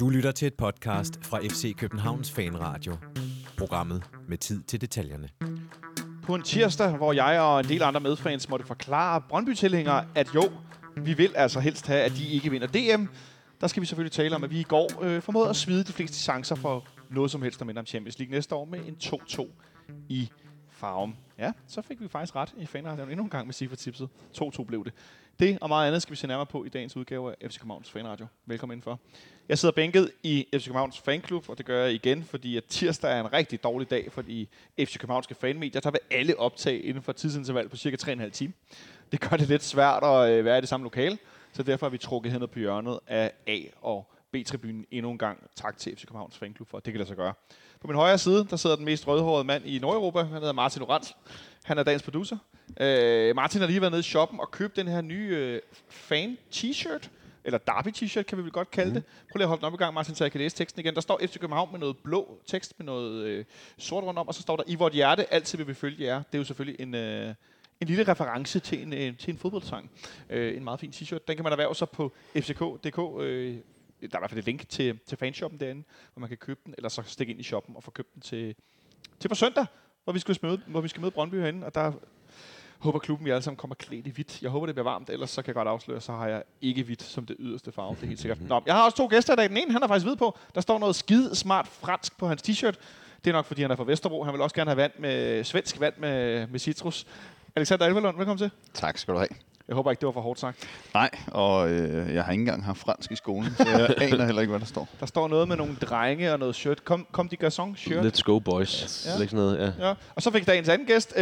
Du lytter til et podcast fra FC Københavns Fanradio. Programmet med tid til detaljerne. På en tirsdag, hvor jeg og en del andre medfans måtte forklare Brøndby-tilhængere, at jo, vi vil altså helst have, at de ikke vinder DM. Der skal vi selvfølgelig tale om, at vi i går formåede at svide de fleste chancer for noget som helst, der minder om Champions League næste år med en 2-2 i Farum. Ja, så fik vi faktisk ret i Fanradioen endnu en gang med Sifra-tipset. 2-2 blev det. Det og meget andet skal vi se nærmere på i dagens udgave af FC Københavns Fanradio. Velkommen indenfor. Jeg sidder bænket i FC Københavns Fanklub, og det gør jeg igen, fordi at tirsdag er en rigtig dårlig dag for de FC Københavnske fanmedier. Der vil alle optage inden for tidsinterval på cirka 3,5 timer. Det gør det lidt svært at være i det samme lokale, så derfor har vi trukket herned på hjørnet af A- og B-tribunen endnu en gang. Tak til FC Københavns Fanklub for, at det kan lade sig gøre. På min højre side, der sidder den mest rødhårede mand i Nordeuropa. Han hedder Martin Orant. Han er dagens producer. Martin har lige været nede i shoppen og købt den her nye fan-t-shirt. Eller derby-t-shirt, kan vi vel godt kalde det. Prøv lige at holde den op i gang, Martin, så jeg kan læse teksten igen. Der står FC København med noget blå tekst, med noget sort rundt om. Og så står der, i vort hjerte, altid vil vi følge jer. Det er jo selvfølgelig en lille reference til en fodboldsang. En meget fin t-shirt. Den kan man erhverve så på fck.dk. Der er i hvert fald et link til fanshoppen derinde, hvor man kan købe den, eller så stikke ind i shoppen og få købt den til på søndag, hvor vi skal møde Brøndby herinde, og der håber klubben, vi alle sammen kommer klædt i hvidt. Jeg håber, det bliver varmt, ellers så kan jeg godt afsløre, så har jeg ikke hvidt som det yderste farve, det er helt sikkert. Nå, jeg har også to gæster i dag. Den ene, han er faktisk hvid på. Der står noget skide smart fransk på hans t-shirt. Det er nok, fordi han er fra Vesterbro. Han vil også gerne have vand med svensk vand med citrus. Alexander Elverlund, velkommen til. Tak skal du have. Jeg håber ikke, det var for hårdt sagt. Nej, og jeg har ikke engang haft fransk i skolen, så jeg aner heller ikke, hvad der står. Der står noget med nogle drenge og noget shirt. Kom de garçon shirt. Let's go, boys. Yes. Ja. Sådan noget, ja. Ja. Og så fik dagens anden gæst,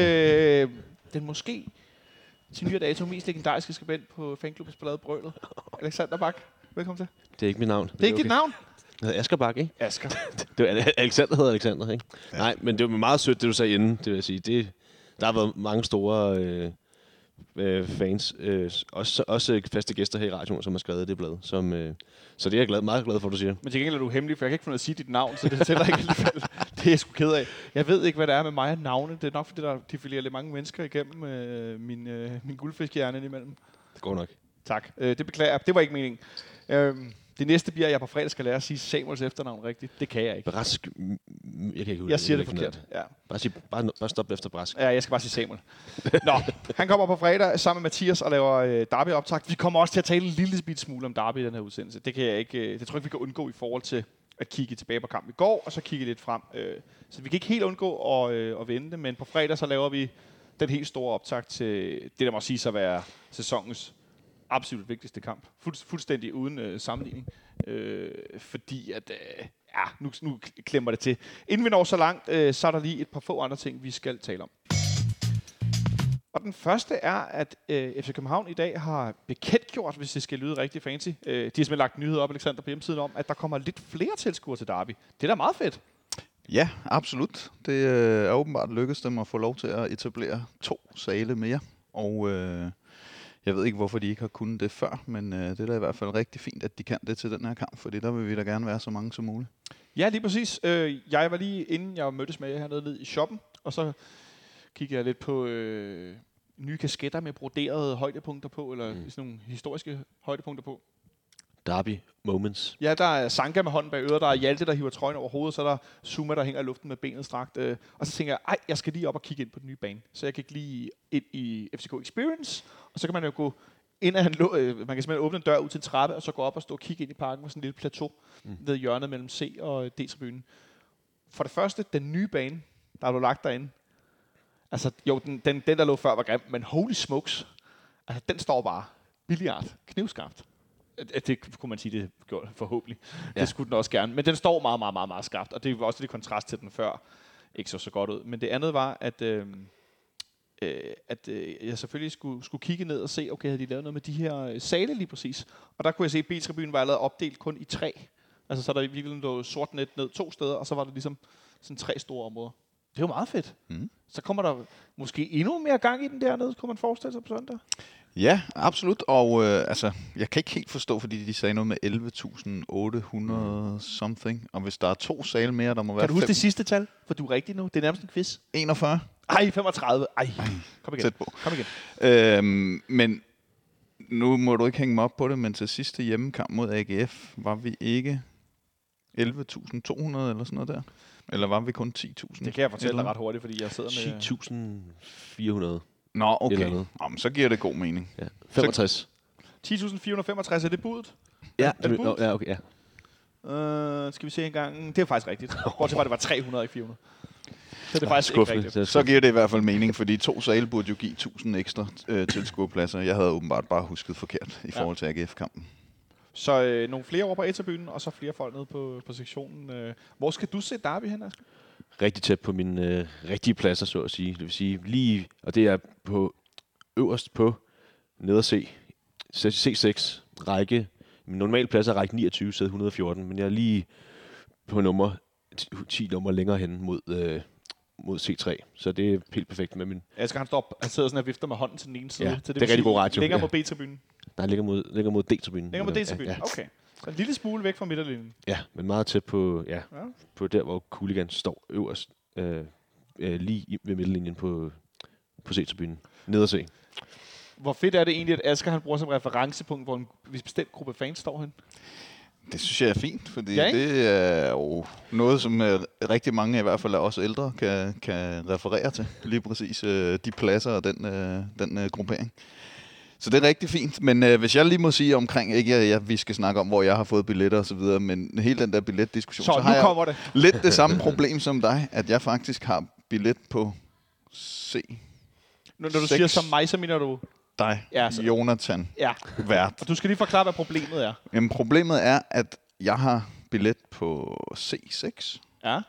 den måske til nyere dato mest legendariske skribent på fanklubbens ballade Brølet. Alexander Bak, velkommen til. Det er ikke mit navn. Det er ikke dit navn? Jeg hedder Asger Bak, ikke? Asger. Alexander hedder Alexander, ikke? Ja. Nej, men det var meget sødt, det du sagde inden, det vil jeg sige. Der har været mange store... fans, også faste gæster her i radioen, som har skrevet det blad. Så det er jeg meget glad for, at du siger. Men til gengæld er du hemmelig, for jeg kan ikke finde ud af at sige dit navn, så det tæller ikke alligevel. Det er jeg sgu ked af. Jeg ved ikke, hvad der er med mig og navne. Det er nok, fordi der defilerer lidt mange mennesker igennem min guldfiskhjerne indimellem. Det går nok. Tak. Det beklager jeg. Det var ikke meningen. Det næste bliver, jeg på fredag skal lære at sige Samuels efternavn rigtigt. Det kan jeg ikke. Brask. Jeg kan ikke udlede. Jeg siger det forkert. Ja. Bare stop efter Brask. Ja, jeg skal bare sige Samuel. Nå, han kommer på fredag sammen med Mathias og laver derby-optakt. Vi kommer også til at tale en lille smule om derby i den her udsendelse. Det kan jeg ikke. Det tror jeg ikke, vi kan undgå i forhold til at kigge tilbage på kampen i går, og så kigge lidt frem. Så vi kan ikke helt undgå at vente, men på fredag så laver vi den helt store optakt til det, der må sige sig at være sæsonens absolut vigtigste kamp. Fuldstændig uden sammenligning. Fordi at... Nu klemmer det til. Inden vi når så langt, så er der lige et par få andre ting, vi skal tale om. Og den første er, at FC København i dag har bekendtgjort, hvis det skal lyde rigtig fancy. De har simpelthen lagt nyheder op, Alexander, på hjemmesiden om, at der kommer lidt flere tilskuere til derby. Det er da meget fedt. Ja, absolut. Det er åbenbart lykkedes dem at få lov til at etablere 2 sale mere. Og... jeg ved ikke, hvorfor de ikke har kunnet det før, men det er da i hvert fald rigtig fint, at de kan det til den her kamp, for der vil vi da gerne være så mange som muligt. Ja, lige præcis. Jeg var lige inden jeg mødtes med jer hernede i shoppen, og så kiggede jeg lidt på nye kasketter med broderede højdepunkter på, eller sådan nogle historiske højdepunkter på. Derby moments. Ja, der er Sanka med hånden bag øret, der er Hjalte, der hiver trøjen over hovedet, så er der Zuma, der hænger i luften med benet strakt. Og så tænker jeg, jeg skal lige op og kigge ind på den nye bane. Så jeg gik lige ind i FCK Experience, og så kan man jo gå ind, man kan simpelthen åbne en dør ud til en trappe, og så gå op og stå og kigge ind i parken på sådan en lille plateau ved hjørnet mellem C og D-tribunen. For det første, den nye bane, der blev lagt derinde. Altså, jo, den der lå før var grim, men holy smokes. Altså, den står bare billiard, knivskarpt. Det kunne man sige, det gjorde forhåbentlig. Ja. Det skulle den også gerne. Men den står meget, meget, meget, meget skarpt. Og det var også lidt kontrast til den før. Ikke så godt ud. Men det andet var, at jeg selvfølgelig skulle kigge ned og se, okay, havde de lavet noget med de her sale lige præcis? Og der kunne jeg se, at B-tribunen var allerede opdelt kun i 3. Altså så der i virkeligheden lå sort net ned 2 steder, og så var det ligesom sådan 3 store områder. Det er jo meget fedt. Så kommer der måske endnu mere gang i den dernede, kunne man forestille sig på søndag? Ja, absolut. Og jeg kan ikke helt forstå, fordi de sagde noget med 11.800 something. Og hvis der er 2 sale mere, der må være... Kan du huske det sidste tal? For du er rigtig nu. Det er nærmest en quiz. 41. Ej, 35. Ej, kom igen. Tæt på. Kom igen. Men nu må du ikke hænge mig op på det, men til sidste hjemmekamp mod AGF var vi ikke 11.200 eller sådan noget der? Eller var vi kun 10.000? Det kan jeg fortælle dig ret hurtigt, fordi jeg sidder med... 10.400. Nå, okay. Jamen, så giver det god mening. Ja. 65. 10.465, er det budet? Ja, det budet? Ja, okay, ja. Skal vi se en gang. Det er faktisk rigtigt. Bortset fra, det var 300, ikke 400. Så er det faktisk ikke rigtigt. Så giver det i hvert fald mening, fordi to sale burde jo give 1.000 ekstra tilskuerpladser. Jeg havde åbenbart bare husket forkert i forhold til AGF-kampen. Så nogle flere over på Etabyen, og så flere folk nede på sektionen. Hvor skal du se derby hen, Aske? Rigtig tæt på mine rigtige pladser, så at sige. Det vil sige lige, og det er på øverst på nede at se. C6 række. Min normale plads er række 29, sæde 114, men jeg er lige på nummer 10 nummer længere hen mod C3. Så det er helt perfekt med min... Asger, han sidder sådan og vifter med hånden til den ene side. Ja, så det er rigtig god radio. Længere på B-tribunen. Nej, ligger mod D-tribunen. Ligger mod D-tribunen, ja. Okay. Så en lille smule væk fra midterlinjen. Ja, men meget tæt på, på der, hvor Kuligan står øverst. Lige ved midterlinjen på C-tribunen. Ned at se. Hvor fedt er det egentlig, at Asger han bruger som referencepunkt, hvor en bestemt gruppe fans står hen? Det synes jeg er fint, fordi det er jo noget, som rigtig mange, i hvert fald af os ældre, kan referere til. Lige præcis de pladser og den gruppering. Så det er rigtig fint, men hvis jeg lige må sige omkring, vi skal snakke om, hvor jeg har fået billetter og så videre, men hele den der billetdiskussion, så har jeg lidt det samme problem som dig, at jeg faktisk har billet på C. Når du siger som mig, så mener du... dig, ja, Jonathan, vært. Og du skal lige forklare, hvad problemet er. Jamen, problemet er, at jeg har billet på C6,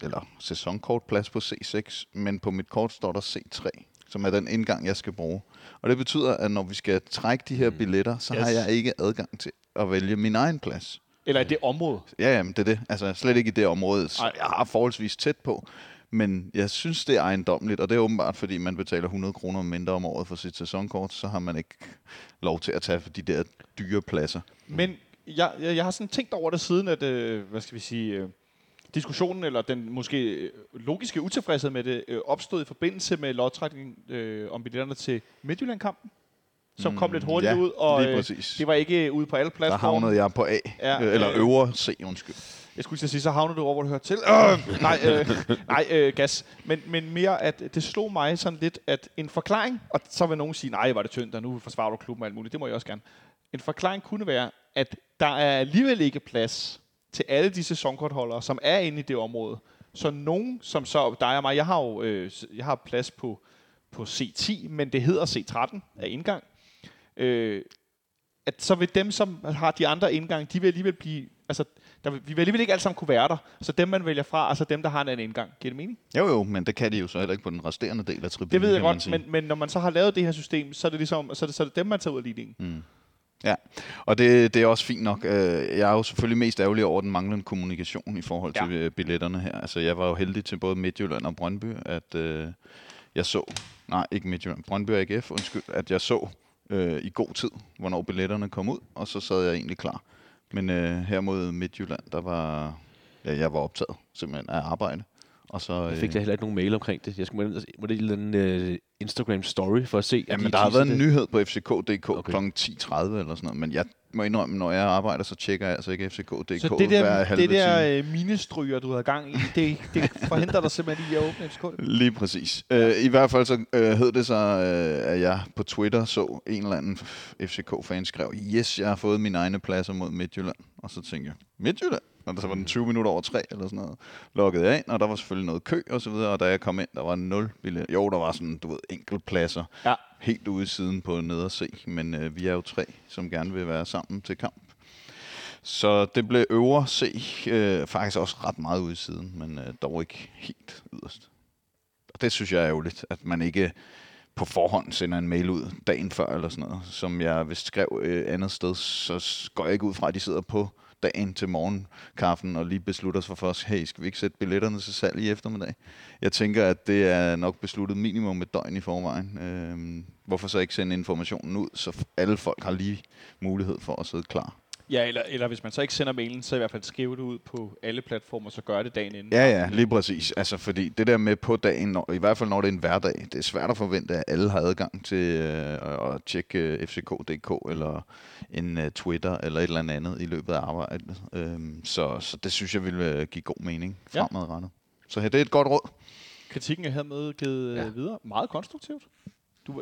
eller sæsonkortplads på C6, men på mit kort står der C3, som er den indgang, jeg skal bruge. Og det betyder, at når vi skal trække de her billetter, så har jeg ikke adgang til at vælge min egen plads. Eller i det område? Ja, jamen, det er det. Altså, slet ikke i det område, så jeg har forholdsvis tæt på. Men jeg synes, det er ejendommeligt, og det er åbenbart, fordi man betaler 100 kroner mindre om året for sit sæsonkort, så har man ikke lov til at tage for de der dyre pladser. Men jeg har sådan tænkt over det siden, at diskussionen, eller den måske logiske utilfredshed med det, opstod i forbindelse med lodtrækningen om billetterne til Midtjylland-kampen, som kom lidt hurtigt ud, og det var ikke ude på alle pladser. Der havnede jeg på A, eller øvre C, undskyld. Jeg skulle sige, så havner du over, hvor du hører til. Gas. Men mere, at det slog mig sådan lidt, at en forklaring, og så vil nogen sige, nej, var det tyndt, og nu forsvarer du klubben og alt muligt. Det må jeg også gerne. En forklaring kunne være, at der er alligevel ikke plads til alle de sæsonkortholdere, som er inde i det område. Så nogen, som så dig og mig, jeg har plads på C10, men det hedder C13 af indgang. At så vil dem, som har de andre indgang, de vil alligevel blive... Altså, vi vil alligevel ikke alle sammen kunne være der, så dem, man vælger fra, altså dem, der har en anden indgang. Giver det mening? Jo, men det kan de jo så heller ikke på den resterende del af tribunen. Det ved jeg godt, men når man så har lavet det her system, så er det ligesom, så er det dem, man tager ud af ligningen. Mm. Ja, og det er også fint nok. Jeg er jo selvfølgelig mest ærgerlig over den manglende kommunikation i forhold til billetterne her. Altså, jeg var jo heldig til både Midtjylland og Brøndby, at jeg så... Nej, ikke Midtjylland. Brøndby og AGF, undskyld. At jeg så i god tid, hvornår billetterne kom ud, og så sad jeg egentlig klar. Men her mod Midtjylland, der var... Ja, jeg var optaget simpelthen af arbejde. Og så, jeg fik da heller ikke nogen mail omkring det. Jeg skulle må det en Instagram-story for at se... Ja, men der har været en nyhed på FCK.dk kl. 10.30 eller sådan noget. Men jeg må indrømme, når jeg arbejder, så tjekker jeg altså ikke FCK.dk. Så det der, minestryger, du havde gang i, det forhindrer dig simpelthen i at åbne FCK? Lige præcis. I hvert fald så hed det så, at jeg på Twitter så en eller anden FCK-fan skrev, yes, jeg har fået mine egne pladser mod Midtjylland. Og så tænkte jeg, Midtjylland? Og der så var den 20 minutter over 3 eller sådan noget, lukkede jeg ind, og der var selvfølgelig noget kø og så videre, og da jeg kom ind, der var 0 billetter. Jo, der var sådan, du ved, enkeltpladser helt ude i siden på nede at se, men vi er jo 3, som gerne vil være sammen til kamp. Så det blev øvre C, faktisk også ret meget ude i siden, men dog ikke helt yderst. Og det synes jeg er ærgerligt, at man ikke på forhånd sender en mail ud dagen før eller sådan noget, som jeg vist skrev andet sted, så går jeg ikke ud fra, at de sidder på dagen til morgenkaffen og lige beslutter sig for os, hey, skal vi ikke sætte billetterne til salg i eftermiddag? Jeg tænker, at det er nok besluttet minimum et døgn i forvejen. Hvorfor så ikke sende informationen ud, så alle folk har lige mulighed for at sidde klar? Ja, eller hvis man så ikke sender mailen, så i hvert fald skrive det ud på alle platformer, så gør det dagen inden. Ja, lige præcis. Altså, fordi det der med på dagen, i hvert fald når det er en hverdag, det er svært at forvente, at alle har adgang til at tjekke fck.dk eller en Twitter eller et eller andet i løbet af arbejdet. Så det synes jeg ville give god mening fremadrettet. Ja. Så det er et godt råd. Kritikken er hermed givet videre. Meget konstruktivt.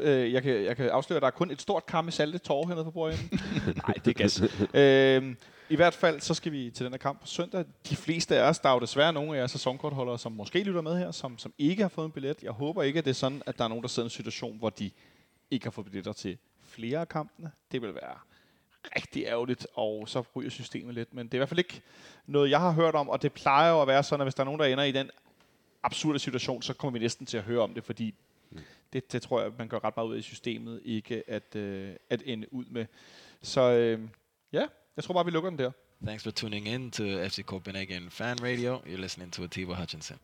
Jeg kan afsløre, at der er kun et stort kar med salte tårer hernede på bordet. Nej, det er gas. I hvert fald, så skal vi til den her kamp på søndag. De fleste af os, der er jo desværre nogle af jer sæsonkortholdere, som måske lytter med her, som ikke har fået en billet. Jeg håber ikke, at det er sådan, at der er nogen, der sidder i en situation, hvor de ikke har fået billetter til flere af kampene. Det vil være rigtig ærgerligt, og så ryger systemet lidt. Men det er i hvert fald ikke noget, jeg har hørt om, og det plejer jo at være sådan, at hvis der er nogen, der ender i den absurde situation, så kommer vi næsten til at høre om det, fordi det tror jeg, man gør ret meget ud af i systemet, ikke at ende ud med. Så jeg tror bare, vi lukker den der. Thanks for tuning in to FC Copenhagen Fan Radio. You're listening to Atiba Hutchinson.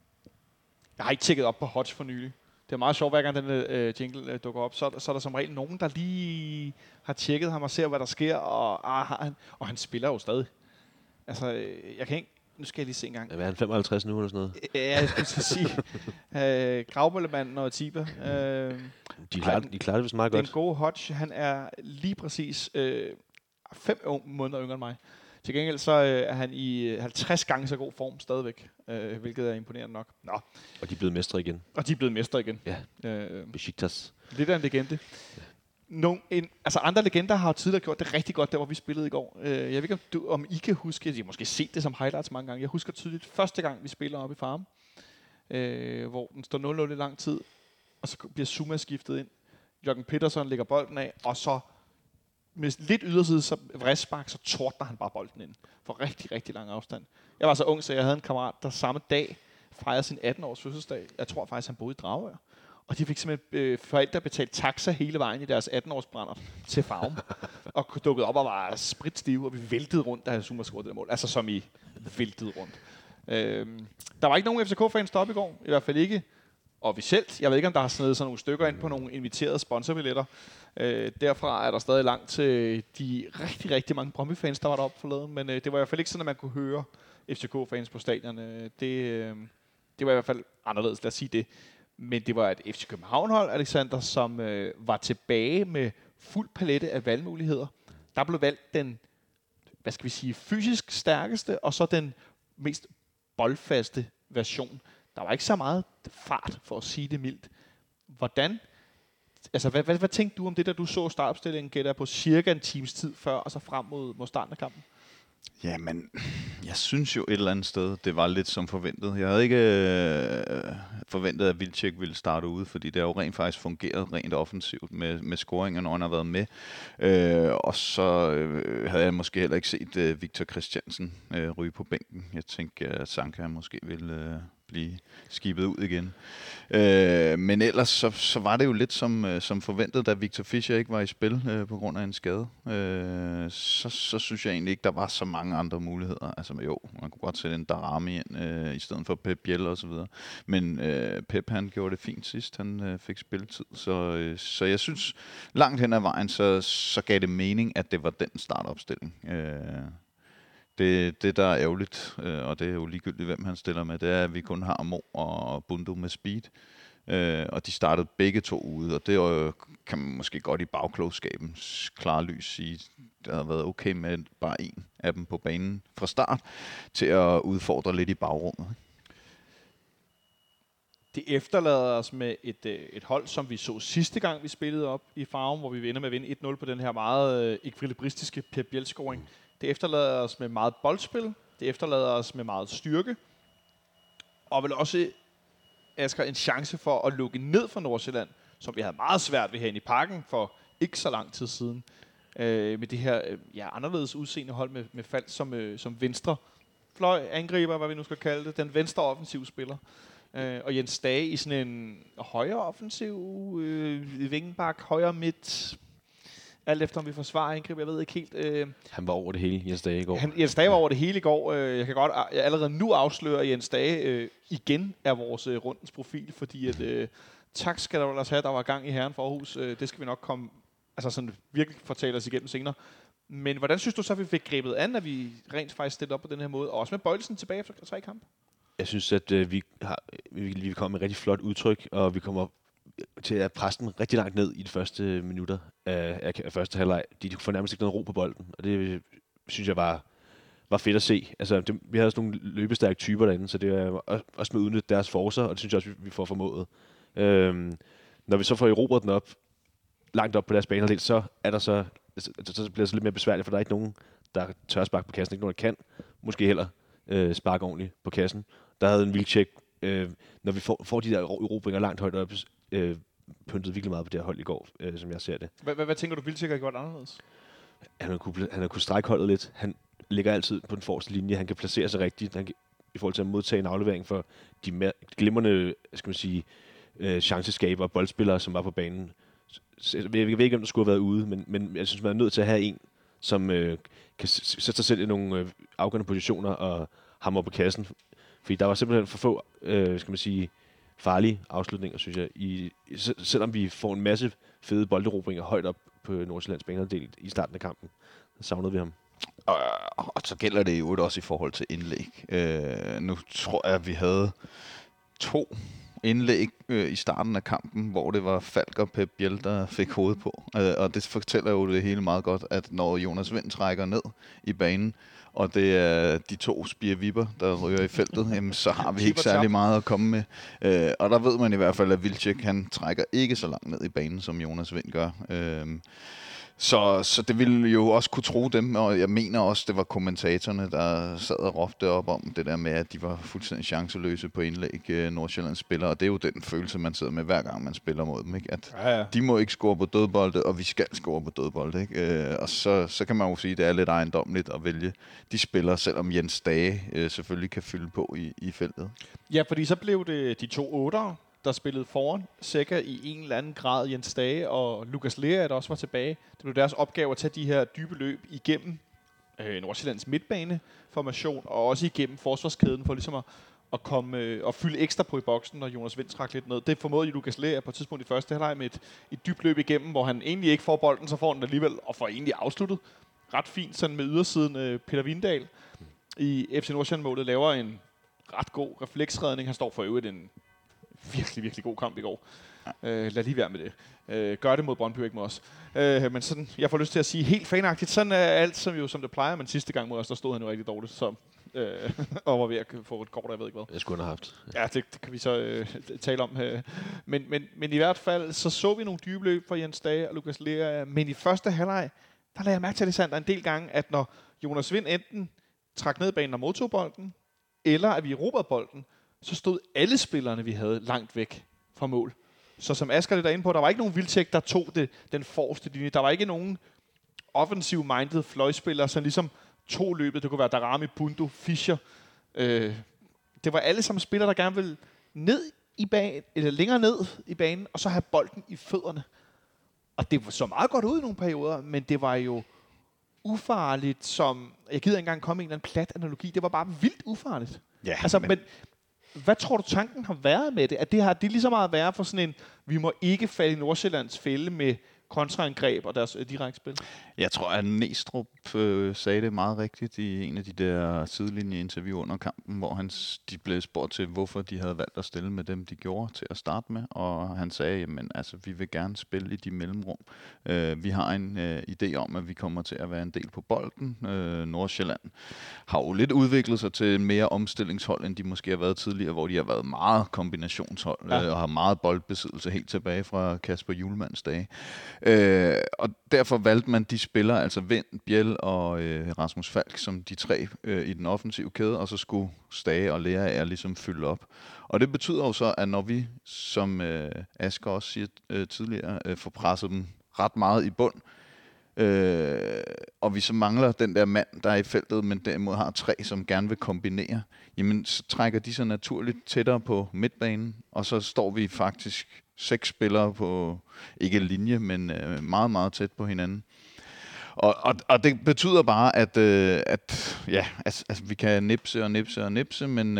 Jeg har ikke tjekket op på Hodge for nylig. Det er meget sjovt, hver gang den jingle dukker op, så er der som regel nogen, der lige har tjekket ham og ser, hvad der sker, og han spiller jo stadig. Altså, jeg kan ikke... Nu skal jeg lige se en gang. Er han 55 nu eller sådan noget? Ja, jeg skulle sige. Gravbøllemanden og Tiba. De klarer det vist meget godt. Den gode Hodge, han er lige præcis 5 måneder yngre end mig. Til gengæld så er han i 50 gange så god form stadigvæk, hvilket er imponerende nok. Nå. Og de er blevet mestre igen. Ja, Besiktas. Lidt af en legende. Ja. Andre legender har tidligere gjort det rigtig godt, der hvor vi spillede i går. Jeg ved ikke, om I kan huske, at I måske set det som highlights mange gange. Jeg husker tydeligt første gang, vi spiller op i Farm, hvor den står 0-0 i lang tid, og så bliver Zuma skiftet ind. Jørgen Petersen lægger bolden af, og så med lidt yderside, så vredspark, så tordner han bare bolden ind for rigtig, rigtig lang afstand. Jeg var så ung, så jeg havde en kammerat, der samme dag fejrede sin 18-års fødselsdag. Jeg tror faktisk, han boede i Dragør. Og de fik simpelthen forældre betalt taxa hele vejen i deres 18-års brænder til Farum. Og dukkede op og var spritstive, og vi væltede rundt, da Zuma scorede det der mål. Altså som i væltede rundt. Der var ikke nogen FCK-fans deroppe i går. I hvert fald ikke officielt. Jeg ved ikke, om der har snedet sådan nogle stykker ind på nogle inviterede sponsorbilletter. Derfra er der stadig langt til de rigtig, rigtig mange Brøndby-fans, der var deroppe forleden. Men det var i hvert fald ikke sådan, at man kunne høre FCK-fans på stadionerne. Det var i hvert fald anderledes, lad os sige det. Men det var et FC København-hold, Alexander, som var tilbage med fuld palette af valgmuligheder. Der blev valgt den, hvad skal vi sige, fysisk stærkeste, og så den mest boldfaste version. Der var ikke så meget fart, for at sige det mildt. Hvad tænkte du om det, da du så startopstillingen gælder på cirka en times tid før, og så frem mod starten af kampen? Jamen, jeg synes jo et eller andet sted, det var lidt som forventet. Jeg havde ikke forventet, at Vilcek ville starte ude, fordi det har jo rent faktisk fungeret rent offensivt med scoringen, når han har været med. Og så havde jeg måske heller ikke set Victor Christiansen ryge på bænken. Jeg tænkte, at Sanka måske ville... blive skibet ud igen. Men ellers så var det jo lidt som forventet, da Victor Fischer ikke var i spil på grund af en skade. Så synes jeg egentlig ikke, der var så mange andre muligheder. Altså jo, man kunne godt sætte en Darami ind i stedet for Pep Biel og så videre. Men Pep, han gjorde det fint sidst. Han fik spilletid. Så jeg synes, langt hen ad vejen, så gav det mening, at det var den startopstilling. Det, der er ærgerligt, og det er jo ligegyldigt, hvem han stiller med, det er, at vi kun har Mo og Bundo med speed. Og de startede begge to ude, og det kan man måske godt i bagklogskabens klare lys sige, der har været okay med bare en af dem på banen fra start, til at udfordre lidt i bagrummet. Det efterlader os med et hold, som vi så sidste gang, vi spillede op i Farum, hvor vi ender med at vinde 1-0 på den her meget ekvilibristiske Pep Biel-scoring. Det efterlader os med meget boldspil. Det efterlader os med meget styrke. Og vel også, Asger, en chance for at lukke ned for Nordsjælland, som vi havde meget svært ved herinde i parken for ikke så lang tid siden. Med det her anderledes udseende hold med fald som venstre fløj, angriber, hvad vi nu skal kalde det. Den venstre offensiv spiller. Og Jens Dage i sådan en højre offensiv, vingenbak, højre midt... Alt efter, om vi forsvarer indgreb, jeg ved ikke helt. Han var over det hele, Jens Dage, i går. Jens Dage var over det hele i går. Jeg kan godt allerede nu afsløre, at Jens Dage igen er vores rundens profil, fordi at, tak skal der ellers have, der var gang i Herren for Aarhus. Det skal vi nok komme, altså sådan virkelig fortælle os igennem senere. Men hvordan synes du så, vi fik grebet an, at vi rent faktisk stillede op på den her måde, og også med Bøjlesen tilbage efter 3 kampe? Jeg synes, at vi kommer med et rigtig flot udtryk, og vi kommer til at presse den rigtig langt ned i de første minutter af første halvleg. De får nærmest ikke noget ro på bolden, og det synes jeg var fedt at se. Altså, vi havde sådan nogle løbestærke typer derinde, så det er også med at udnytte deres forcer, og det synes jeg også, vi får formået. Når vi så får erobret den op, langt op på deres baner lidt, så er der så bliver det så lidt mere besværligt, for der er ikke nogen, der tør sparke på kassen. Ikke nogen, der kan måske heller sparke ordentligt på kassen. Der havde en vild tjek. Når vi får de der erobringer langt højt op, pyntede virkelig meget på det her hold i går, som jeg ser det. Hvad tænker du, Vildtjek har gjort anderledes? Han har kunnet strække holdet lidt. Han ligger altid på den forreste linje. Han kan placere sig rigtigt. Han kan, i forhold til at modtage en aflevering for de mere glimrende, skal man sige, chanceskaber og boldspillere, som var på banen. Jeg ved ikke, om der skulle have været ude, men jeg synes, man er nødt til at have en, som kan sætte sig selv i nogle afgørende positioner og hamre på kassen. Fordi der var simpelthen for få, skal man sige, farlige afslutninger, synes jeg. Selvom vi får en masse fede bolderobringer højt op på Nordsjællands banedel i starten af kampen, så savnede vi ham. Og så gælder det jo også i forhold til indlæg. Nu tror jeg, at vi havde 2 indlæg i starten af kampen, hvor det var Falk og Pep Biel, der fik hovedet på. Og det fortæller jo det hele meget godt, at når Jonas Vind trækker ned i banen, og det er de 2 spirevipper, der ryger i feltet, jamen, så har vi ikke særlig meget at komme med. Og der ved man i hvert fald, at Vildtjek, han trækker ikke så langt ned i banen, som Jonas Vind gør. Så det ville jo også kunne tro dem, og jeg mener også, det var kommentatorerne, der sad og råbte op om det der med, at de var fuldstændig chanceløse på indlæg, Nordsjællands spillere, og det er jo den følelse, man sidder med, hver gang man spiller mod dem, ikke? At de må ikke score på dødbolde, og vi skal score på dødbolde, ikke? Og så kan man jo sige, at det er lidt ejendommeligt at vælge de spillere, selvom Jens Dage selvfølgelig kan fylde på i feltet. Ja, fordi så blev det de 2 8'ere, der spillede foran Sækker i en eller anden grad, Jens Dage og Lukas Lea, der også var tilbage. Det blev deres opgave at tage de her dybe løb igennem Nordsjællands midtbaneformation, og også igennem forsvarskæden for ligesom at komme og fylde ekstra på i boksen, når Jonas Vind trak lidt ned. Det formåede Lukas Lea på et tidspunkt i første halvleg med et dybt løb igennem, hvor han egentlig ikke får bolden, så får han alligevel, og får egentlig afsluttet ret fint sådan med ydersiden. Peter Vindal i FC Nordsjælland-målet laver en ret god refleksredning. Han står for øvrigt en virkelig, virkelig god kamp i går. Lad lige være med det. Gør det mod Brøndby, ikke mod os. Men sådan, jeg får lyst til at sige helt fanagtigt, sådan er alt, som det plejer, men sidste gang mod os, der stod han jo rigtig dårligt, så og var ved at få et kort, jeg ved ikke hvad. Jeg skulle have haft. Ja, det kan vi så tale om. Men i hvert fald, så vi nogle dybe løb fra Jens Dage og Lukas Lea, men i første halvleg, der lagde jeg mærke til, Alexander, en del gange, at når Jonas Vind enten trak ned banen og modtog bolden, eller at vi erobrede bolden, så stod alle spillerne, vi havde, langt væk fra mål. Så som Asger lidt derinde på, der var ikke nogen Vildtjek, der tog den forreste linje. Der var ikke nogen offensive-minded fløjspillere, som ligesom tog løbet. Det kunne være Darami, Bundo, Fischer. Det var alle sammen spillere, der gerne ville ned i banen, eller længere ned i banen, og så have bolden i fødderne. Og det var så meget godt ud i nogle perioder, men det var jo ufarligt, som... Jeg gider ikke engang komme i en eller anden plat analogi. Det var bare vildt ufarligt. Ja, altså, men hvad tror du, tanken har været med det? At det har det lige så meget været for sådan en, vi må ikke falde i Nordsjællands fælde med kontraangreb og deres direkte spil? Jeg tror, at Næstrup sagde det meget rigtigt i en af de der sidelinjeinterview under kampen, hvor de blev spurgt til, hvorfor de havde valgt at stille med dem, de gjorde til at starte med. Og han sagde, jamen altså, vi vil gerne spille i de mellemrum. Vi har en idé om, at vi kommer til at være en del på bolden. Nordsjælland har jo lidt udviklet sig til mere omstillingshold, end de måske har været tidligere, hvor de har været meget kombinationshold og har meget boldbesiddelse helt tilbage fra Kasper Hjulmands dage. Og derfor valgte man de spillere, altså Vind, Biel og Rasmus Falk, som de 3 i den offensive kæde, og så skulle Stage og Lea er ligesom fylde op. Og det betyder jo så, at når vi, som Asger også siger tidligere, får presset dem ret meget i bund, og vi så mangler den der mand, der er i feltet, men derimod har 3, som gerne vil kombinere, jamen så trækker de så naturligt tættere på midtbanen, og så står vi faktisk 6 spillere på, ikke linje, men meget, meget tæt på hinanden. Og det betyder bare, at vi kan nipse, men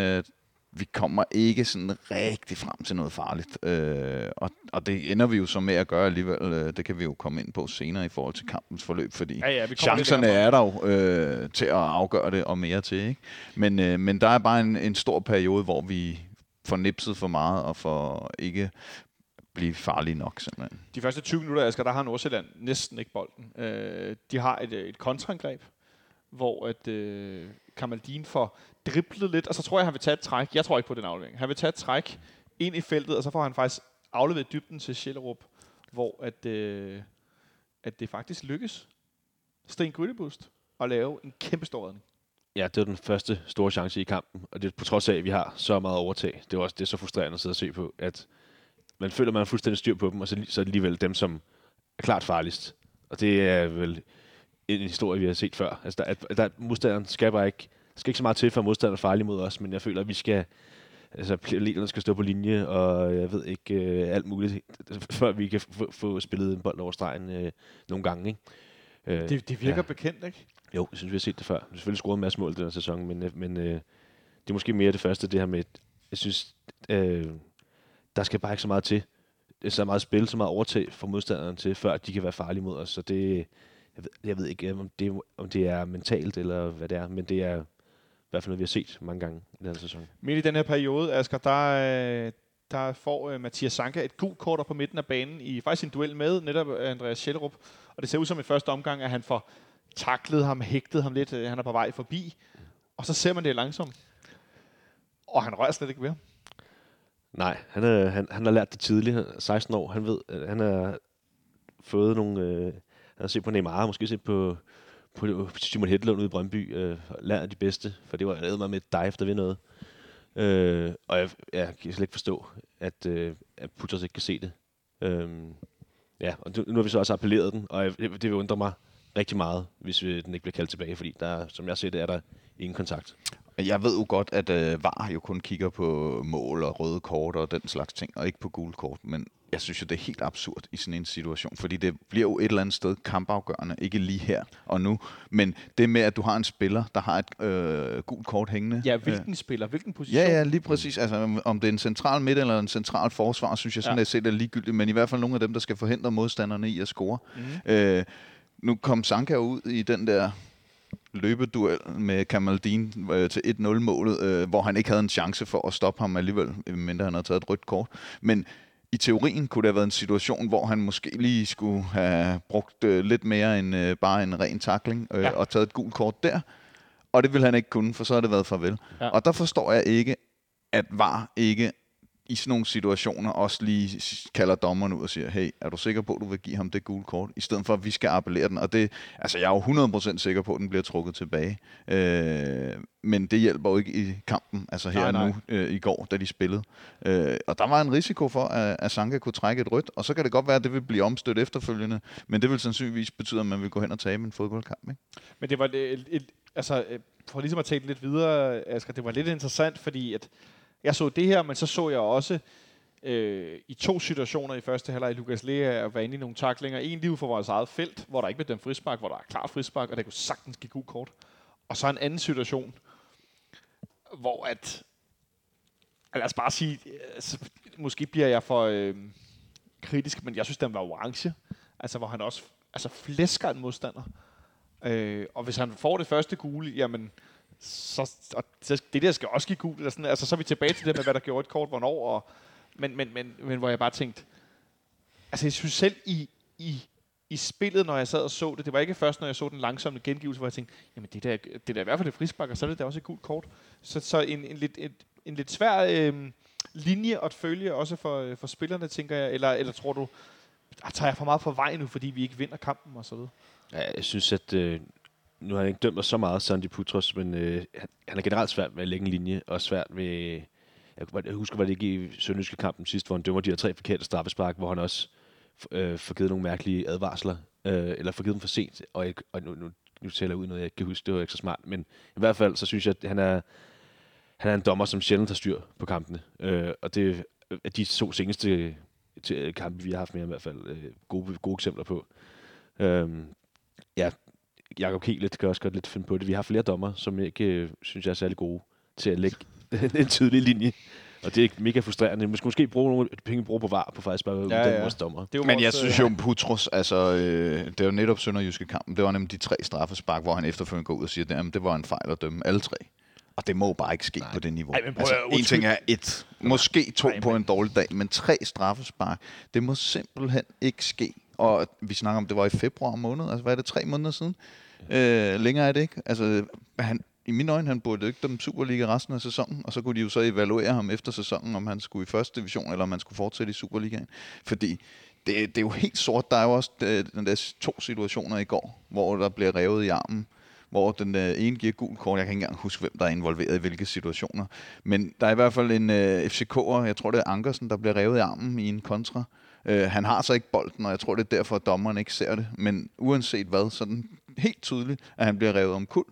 vi kommer ikke sådan rigtig frem til noget farligt. Og det ender vi jo så med at gøre alligevel. Det kan vi jo komme ind på senere i forhold til kampens forløb, fordi chancerne er der jo til at afgøre det og mere til. Ikke? Men der er bare en stor periode, hvor vi får nipset for meget og for ikke blive farlige nok, simpelthen. De første 20 minutter, Asger, der har Nordsjælland næsten ikke bolden. De har et kontraangreb, hvor at Kamaldeen får driblet lidt, og så tror jeg, han vil tage et træk. Jeg tror ikke på den aflevering. Han vil tage et træk ind i feltet, og så får han faktisk afleveret dybden til Schellerup, hvor at det faktisk lykkes Sten Grydebust at lave en kæmpe stor redning. Ja, det var den første store chance i kampen, og det er på trods af, at vi har så meget overtag. Det er også det er så frustrerende at sidde og se på, at man føler, man er fuldstændig styr på dem, og så er det alligevel dem, som er klart farligst. Og det er vel en historie, vi har set før. Altså, modstanderen skal bare ikke... skal ikke så meget til, for modstanderen er farlig mod os, men jeg føler, at vi skal... Altså, lederne skal stå på linje, og jeg ved ikke alt muligt, før vi kan få spillet en bold over stregen nogle gange, ikke? Det virker bekendt, ikke? Jo, jeg synes, vi har set det før. Vi har selvfølgelig scoret en masse mål den her sæson, men det er måske mere det første, det her med... Jeg synes... der skal bare ikke så meget til. Så meget spil, så meget overtag for modstanderen til, før de kan være farlige mod os. Så det... Jeg ved ikke, om det er mentalt, eller hvad det er, men det er i hvert fald noget, vi har set mange gange i den her sæson. Midt i den her periode, Asger, der får Mathias Sanka et gult kort op på midten af banen, i faktisk en duel med netop Andreas Schellerup, og det ser ud som i første omgang, at han får taklet ham, hægtet ham lidt, han er på vej forbi, og så ser man det langsomt, og han rører slet ikke ved. Nej, han har lært det tidligt, 16 år, han ved, han har fået nogle... Jeg har set på Neymar, måske set på Simon Hedlund ude i Brøndby, lærer de bedste, for det var jeg lavet mig med et dive, der ved noget. Og jeg kan slet ikke forstå, at Putters ikke kan se det. Og nu har vi så også appelleret den, og det vil undre mig rigtig meget, hvis den ikke bliver kaldt tilbage, fordi der, som jeg ser det, er der ingen kontakt. Jeg ved jo godt, at VAR jo kun kigger på mål og røde kort og den slags ting, og ikke på gule kort, men jeg synes jo, det er helt absurd i sådan en situation, fordi det bliver jo et eller andet sted kampafgørende, ikke lige her og nu, men det med, at du har en spiller, der har et gult kort hængende. Ja, hvilken spiller, hvilken position? Ja, lige præcis. Altså, om det er en central midt eller en central forsvar, synes jeg sådan, at det er ligegyldigt, men i hvert fald nogle af dem, der skal forhindre modstanderne i at score. Mm-hmm. Nu kom Sanka ud i den der løbeduel med Kamaldeen til 1-0-målet, hvor han ikke havde en chance for at stoppe ham alligevel, mindre han havde taget et rødt kort. Men i teorien kunne det have været en situation, hvor han måske lige skulle have brugt lidt mere end bare en ren tackling og taget et gult kort der. Og det ville han ikke kunne, for så har det været farvel. Ja. Og der forstår jeg ikke, at VAR ikke i sådan nogle situationer også lige kalder dommeren ud og siger, hey, er du sikker på, at du vil give ham det gule kort, i stedet for, at vi skal appellere den. Og det, altså, jeg er jo 100% sikker på, at den bliver trukket tilbage. Men det hjælper jo ikke i kampen, altså her nu i går, da de spillede. Og der var en risiko for, at Sanka kunne trække et rødt, og så kan det godt være, at det vil blive omstødt efterfølgende, men det vil sandsynligvis betyde, at man vil gå hen og tabe en fodboldkamp, ikke? Men det var for ligesom at tale lidt videre, Asger, det var lidt interessant, fordi at jeg så det her, men så så jeg også i to situationer i første halvleg Lukas Lea var inde i nogle taklinger. En lige for vores eget felt, hvor der ikke blev dømt frispark, hvor der er klar frispark, og der kunne sagtens give gult kort. Og så en anden situation, hvor lad os bare sige, måske bliver jeg for kritisk, men jeg synes, den var orange. Altså, hvor han også flæsker en modstander. Og hvis han får det første gule, jamen... Så det der skal også give gult, eller sådan, altså så er vi tilbage til det med, hvad der gjorde et kort, hvornår, og, men hvor jeg bare tænkte, altså jeg synes selv i spillet, når jeg sad og så det var ikke først, når jeg så den langsomme gengivelse, hvor jeg tænkte, jamen det der i hvert fald det frispark, og så er det der også et gult kort. Så en lidt svær linje at følge, også for spillerne, tænker jeg, eller tror du, tager jeg for meget på vej nu, fordi vi ikke vinder kampen, og så videre? Ja, jeg synes, at... Nu har han ikke dømt os så meget, Sandi Putters, men han er generelt svært ved at lægge en linje, og svært ved... Jeg husker, var det ikke i sønderjyske kampen sidst, hvor han dømmer de her 3 forkerte straffespark, hvor han også får givet nogle mærkelige advarsler, eller får givet dem for sent, og nu tæller jeg ud noget, jeg ikke kan huske, det var ikke så smart, men i hvert fald, så synes jeg, at han er en dommer, som sjældent har styr på kampene, og det er de to seneste kampe, vi har haft med ham i hvert fald, gode eksempler på. Jakob Kielet kan også godt lidt finde på det. Vi har flere dommer, som ikke synes jeg er særlig gode til at lægge en tydelig linje. Og det er mega frustrerende. Man skal måske bruge nogle penge på VAR på faktisk bare at uddanne vores dommer. Men jeg synes jo, Putros, altså, det er jo netop sønderjyske kampen. Det var nemlig de 3 straffespark, hvor han efterfølgende går ud og siger, at det var en fejl at dømme alle 3. Og det må bare ikke ske på det niveau. Ej, altså, en ting er 1, måske 2 på en dårlig dag, men 3 straffespark, det må simpelthen ikke ske. Og vi snakker om, det var i februar måned, altså hvad er det, 3 måneder siden? Længere er det ikke. Altså, i mine øjne, han burde ikke dem Superliga resten af sæsonen, og så kunne de jo så evaluere ham efter sæsonen, om han skulle i første division, eller om han skulle fortsætte i Superligaen. Fordi det er jo helt sort. Der er jo også den der 2 situationer i går, hvor der bliver revet i armen, hvor den ene giver gul kort. Jeg kan ikke engang huske, hvem der er involveret i hvilke situationer. Men der er i hvert fald en FCK'er, jeg tror det er Ankersen, der bliver revet i armen i en kontra. Han har så ikke bolden, og jeg tror det er derfor, at dommeren ikke ser det. Men uanset hvad, så er den helt tydeligt, at han bliver revet omkuld.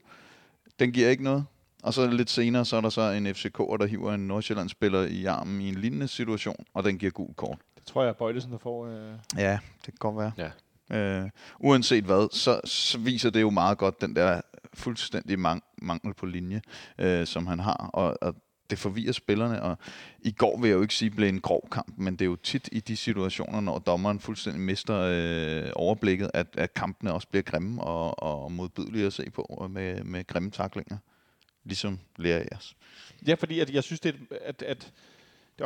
Den giver ikke noget. Og så lidt senere, så er der så en FCK'er, der hiver en Nordsjællandsspiller i armen i en lignende situation, og den giver gul kort. Det tror jeg, Bøjlesen der får... Ja, det kan godt være. Ja. Uanset hvad, så viser det jo meget godt den der fuldstændig mangel på linje, som han har, og det forvirrer spillerne, og i går vil jeg jo ikke sige, at det blev en grov kamp, men det er jo tit i de situationer, når dommeren fuldstændig mister overblikket, at kampene også bliver grimme og modbydelige at se på med grimme taklinger, ligesom lærer jeres. Ja, fordi jeg synes, at det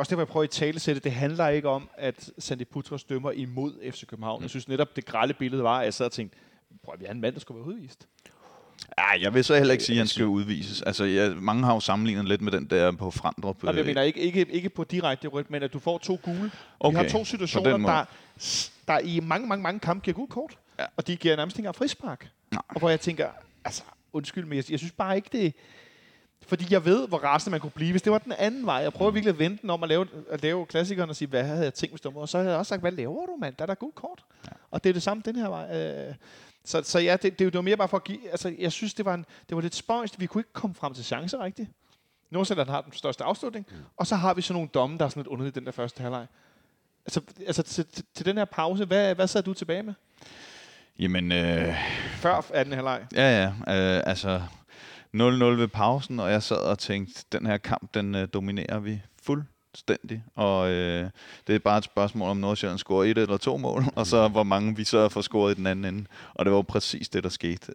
er også det, jeg prøver at talesætte. Det handler ikke om, at Sandy Putros dømmer imod FC København. Jeg synes netop, det grælde billede var, at jeg sad og tænkte, prøv, vi har en mand, der skulle være udvist. Ej, jeg vil så heller ikke sige, at han skal udvises. Altså, mange har jo sammenlignet lidt med den der på Frandrup. Nej, jeg mener ikke på direkte rødt, men at du får 2 gule. Okay. Vi har 2 situationer, der i mange kampe giver gult kort, og de giver nærmest ikke engang frispark. Nej. Og hvor jeg tænker, altså, undskyld, men jeg synes bare ikke det... Fordi jeg ved, hvor rasende man kunne blive, hvis det var den anden vej. Jeg prøver virkelig at vente om at lave klassikeren og sige, hvad havde jeg tænkt, hvis det var? Og så havde jeg også sagt, hvad laver du, mand? Der er da gult kort. Ja. Og det er det samme den her vej. Så ja, det var mere bare for at give... Altså, jeg synes, det var lidt spøjst. Vi kunne ikke komme frem til chancer, rigtigt? Nordsjælland har den største afslutning, og så har vi sådan nogle domme, der er sådan lidt underligt i den der første halvleg. Altså til den her pause, hvad sad du tilbage med? Jamen... Før anden halvleg? Ja, altså... 0-0 ved pausen, og jeg sad og tænkte, den her kamp, den dominerer vi fuldstændig. Og det er bare et spørgsmål, om Nordsjælland scorer 1 eller 2 mål, og så hvor mange vi så får scoret i den anden ende. Og det var jo præcis det, der skete,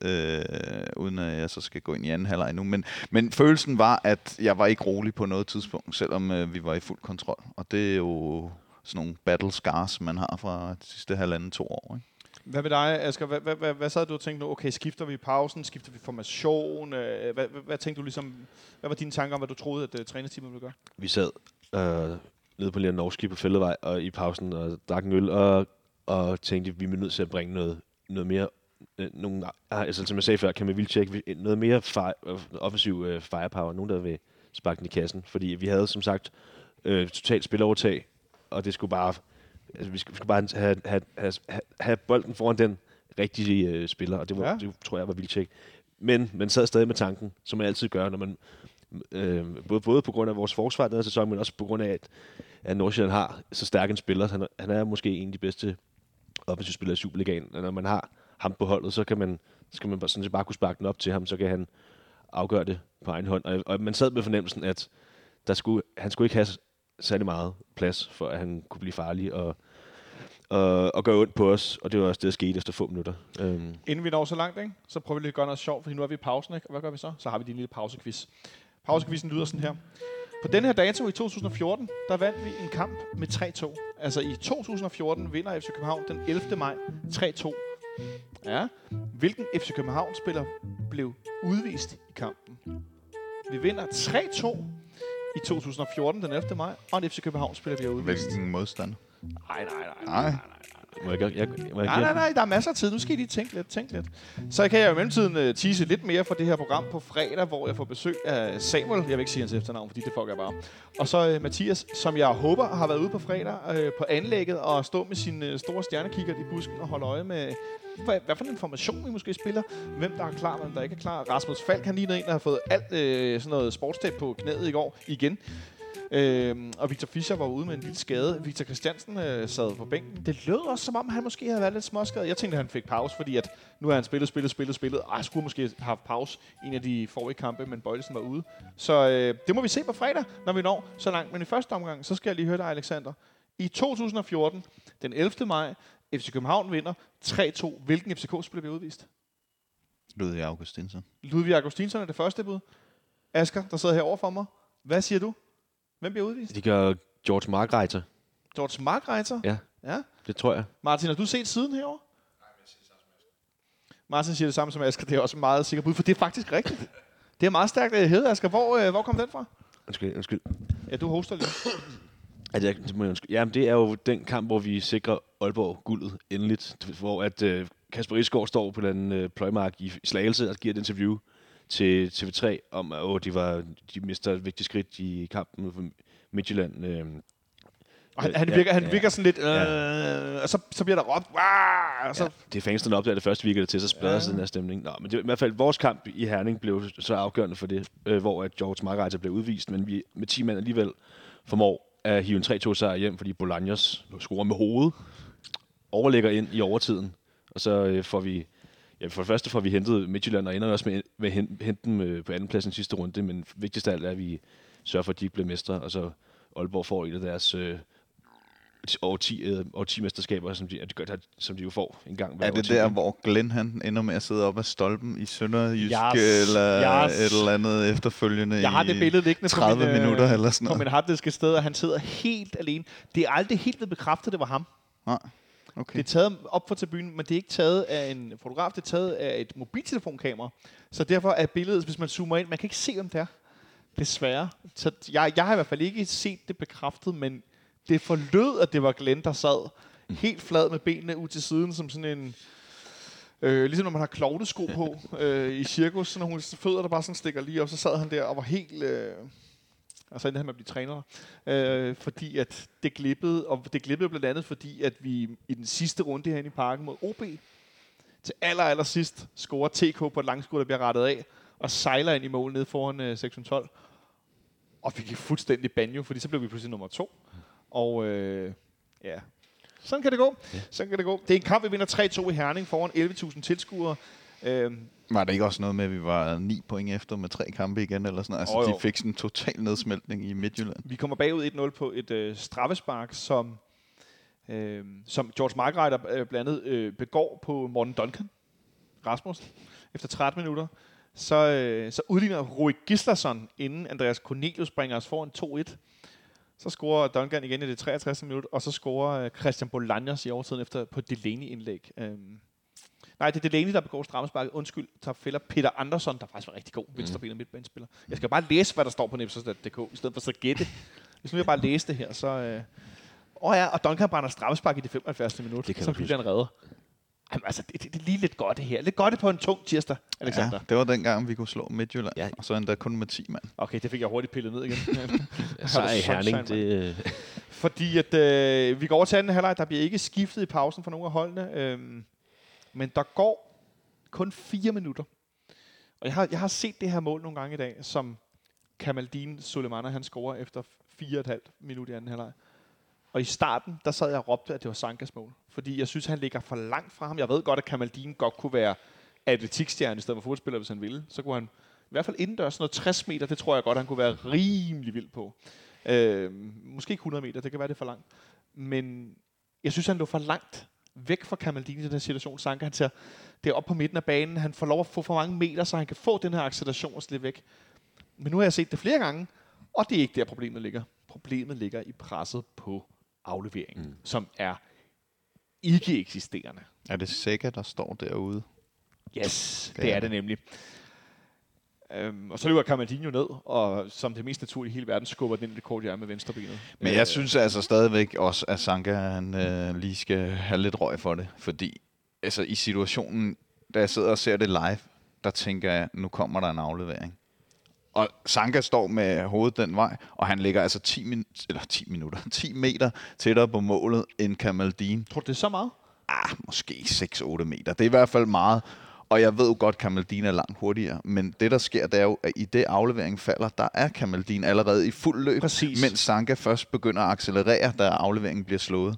uden at jeg så skal gå ind i anden halvleg nu. Men følelsen var, at jeg var ikke rolig på noget tidspunkt, selvom vi var i fuld kontrol. Og det er jo sådan nogle battle scars, man har fra de sidste 1,5-2 år, ikke? Hvad med dig, Asger? Hvad sad du og tænkte nu? Okay, skifter vi pausen? Skifter vi formation? Hvad tænkte du ligesom? Hvad var dine tanker om, hvad du troede, at trænerteamet ville gøre? Vi sad nede på Lernovski på Fælledvej og i pausen og drak en øl og tænkte, at vi er nødt til at bringe noget mere. Altså som jeg sagde før, kan man vildtjekke noget mere offensiv firepower. Nogen, der vil sparke den i kassen. Fordi vi havde som sagt totalt spilovertag, og det skulle bare... Altså, vi skulle bare have bolden foran den rigtige spiller, og det tror jeg var vildtjek. Men man sad stadig med tanken, som man altid gør, når man både på grund af vores forsvar den her sæson, men også på grund af, at Nordsjælland har så stærk en spiller. Han er måske en af de bedste offensivspillere i Superligaen, og når man har ham på holdet, så skal man sådan set bare kunne sparke den op til ham, så kan han afgøre det på egen hånd. Og man sad med fornemmelsen, at han skulle ikke have særlig meget plads, for at han kunne blive farlig og gøre ondt på os. Og det var også det, der skete efter få minutter. Inden vi når så langt, ikke? Så prøver vi lige at gøre noget sjovt, for nu er vi i pausen, ikke? Og hvad gør vi så? Så har vi din lille pausequiz. Pausequizen lyder sådan her. På den her dato i 2014, der vandt vi en kamp med 3-2. Altså i 2014 vinder FC København den 11. maj 3-2. Ja. Hvilken FC København-spiller blev udvist i kampen? Vi vinder 3-2. I 2014, den 11. maj, og en FC København-spiller bliver udvist. Hvilken modstand? Nej, der er masser af tid. Nu skal I lige tænke lidt. Så kan jeg i mellemtiden tease lidt mere for det her program på fredag, hvor jeg får besøg af Samuel. Jeg vil ikke sige hans efternavn, fordi det fucker jeg bare. Og så Mathias, som jeg håber har været ude på fredag på anlægget og stå med sin store stjernekikker i busken og holde øje med... Hvad for en information vi måske spiller? Hvem der er klar, hvem der ikke er klar? Rasmus Falk, han ligner en, der har fået alt sådan noget sportstab på knæet i går igen. Og Victor Fischer var ude med en lille skade. Victor Christiansen sad på bænken. Det lød også, som om han måske havde været lidt småskadet. Jeg tænkte, at han fik pause, fordi at nu har han spillet. Ej, skulle måske have haft pause en af de forrige kampe, men Bøjlesen var ude. Så det må vi se på fredag, når vi når så langt. Men i første omgang, så skal jeg lige høre dig, Alexander. I 2014, den 11. maj, FC København vinder 3-2. Hvilken FCK-spiller bliver udvist? Ludvig Augustinsson. Ludvig Augustinsson er det første bud. Asger, der sidder herovre for mig. Hvad siger du? Hvem bliver udvist? Det gør George Margreiter. George Margreiter? Ja, det tror jeg. Martin, har du set siden herovre? Nej, men jeg siger det samme som Asger. Martin siger det samme som Asger. Det er også meget sikkert bud, for det er faktisk rigtigt. Det er meget stærkt hed, Asger. Hvor kom den fra? Undskyld. Ja, du hoster lidt. Jamen, det er jo den kamp, hvor vi sikrer Aalborg guldet endeligt. Hvor at Kasper Risgaard står på den pløjmark i Slagelse og giver et interview til TV3 om, at de mister et vigtigt skridt i kampen mod Midtjylland. Og han virker sådan lidt, og så bliver der råbt, og så... Ja, det er fængslerne opdager det første weekend til, så splader sig den her stemning. Nå, men det, i hvert fald vores kamp i Herning blev så afgørende for det, hvor at George Margreiter blev udvist, men vi med 10 mand alligevel formår at hive en 3-2-sejr hjem, fordi Bolaños scorer med hovedet, overlægger ind i overtiden, og så får vi... Ja, for det første får vi hentet Midtjylland og ender også med at hente dem på anden plads i sidste runde, men vigtigst af alt er, at vi sørger for, at de ikke bliver mestre, og så Aalborg får et af deres årti-mesterskaber, som de jo får en gang hver år. Er det der, hvor Glenn han ender med at sidde op ad stolpen i Sønderjysk et eller andet efterfølgende i 30 minutter eller sådan noget? På min harddisk et sted, og han sidder helt alene. Det er aldrig helt ved bekræftet, det var ham. Nej. Okay. Det er taget op for tribunen, men det er ikke taget af en fotograf, det er taget af et mobiltelefonkamera. Så derfor er billedet, hvis man zoomer ind, man kan ikke se, hvem det er. Desværre. Så jeg har i hvert fald ikke set det bekræftet, men det forlød, at det var Glenn, der sad helt flad med benene ud til siden, som sådan en... ligesom når man har klovnesko på i cirkus, så når hun fødder, der bare sådan stikker lige op, så sad han der og var helt... Og så endte han med at blive træner, fordi at det glippede, og det glippede blandt andet, fordi at vi i den sidste runde herinde i parken mod OB, til aller sidst scorer TK på et langskud, der bliver rettet af, og sejler ind i mål nede foran 612, og vi gik fuldstændig banjo, fordi så blev vi pludselig nummer 2, og ja, sådan kan det gå. Det er en kamp, vi vinder 3-2 i Herning foran 11.000 tilskuere. Var der ikke også noget med, at vi var 9 point efter med 3 kampe igen, eller sådan noget? Altså, de fik sådan en total nedsmeltning i Midtjylland. Vi kommer bagud 1-0 på et straffespark, som George Margreiter blandt andet begår på Morten Duncan Rasmussen efter 13 minutter. Så udligner Rui Gislason, inden Andreas Cornelius bringer os foran 2-1. Så scorer Duncan igen i det 63. minut, og så scorer Christian Bolaños i overtiden efter på Delaney-indlæg. Nej, det er Delaney, der begår strammesparket. Undskyld, tager fælder Peter Andersson, der faktisk var rigtig god venstrebenet midtbanespiller. Jeg skal bare læse, hvad der står på Nipsostat.dk, i stedet for så gætte. Hvis nu jeg bare læser det her, så... og Duncan brænder strammespark i det 75. minut, det som Julian redder. Jamen, altså, det er lige lidt godt det her. Lidt godt det på en tung tirsdag, Alexander. Ja, det var dengang, vi kunne slå Midtjylland, og så endda kun med 10 mand. Okay, det fik jeg hurtigt pillet ned igen. Sej Herning, det... Fordi at vi går over til anden halvleg, der bliver ikke skiftet i pausen for nogen af holdene. Men der går kun 4 minutter. Og jeg har set det her mål nogle gange i dag, som Kamaldeen Soleimana, han scorer efter 4,5 minutter i anden halvleg. Og i starten, der sad jeg og råbte, at det var Sankas mål. Fordi jeg synes, han ligger for langt fra ham. Jeg ved godt, at Kamaldeen godt kunne være atletikstjerne i stedet for fodspiller, hvis han ville. Så kunne han i hvert fald indendørs sådan noget 60 meter. Det tror jeg godt, han kunne være rimelig vild på. Måske ikke 100 meter, det kan være det for langt. Men jeg synes, han lå for langt væk fra Kamaldeen i den her situation. Sanka, han tager det op på midten af banen. Han får lov at få for mange meter, så han kan få den her acceleration og slippe væk. Men nu har jeg set det flere gange, og det er ikke der problemet ligger. Problemet ligger i presset på afleveringen, som er ikke eksisterende. Er det sikkert, der står derude? Yes, det er det nemlig. Og så løber Kamaldeen jo ned, og som det mest naturlige i hele verden, skubber den ind i det korte hjørne med venstrebenet. Men jeg synes altså stadigvæk også, at Sanka han, lige skal have lidt røg for det. Fordi altså, i situationen, da jeg sidder og ser det live, der tænker jeg, nu kommer der en aflevering. Og Sanka står med hovedet den vej, og han ligger altså 10 meter tættere på målet end Kamaldeen. Tror du, det er så meget? Måske 6-8 meter. Det er i hvert fald meget. Og jeg ved jo godt, at Kamaldeen er langt hurtigere, men det, der sker, det er jo, at i det aflevering falder, der er Kamaldeen allerede i fuld løb, præcis, mens Sanka først begynder at accelerere, da afleveringen bliver slået.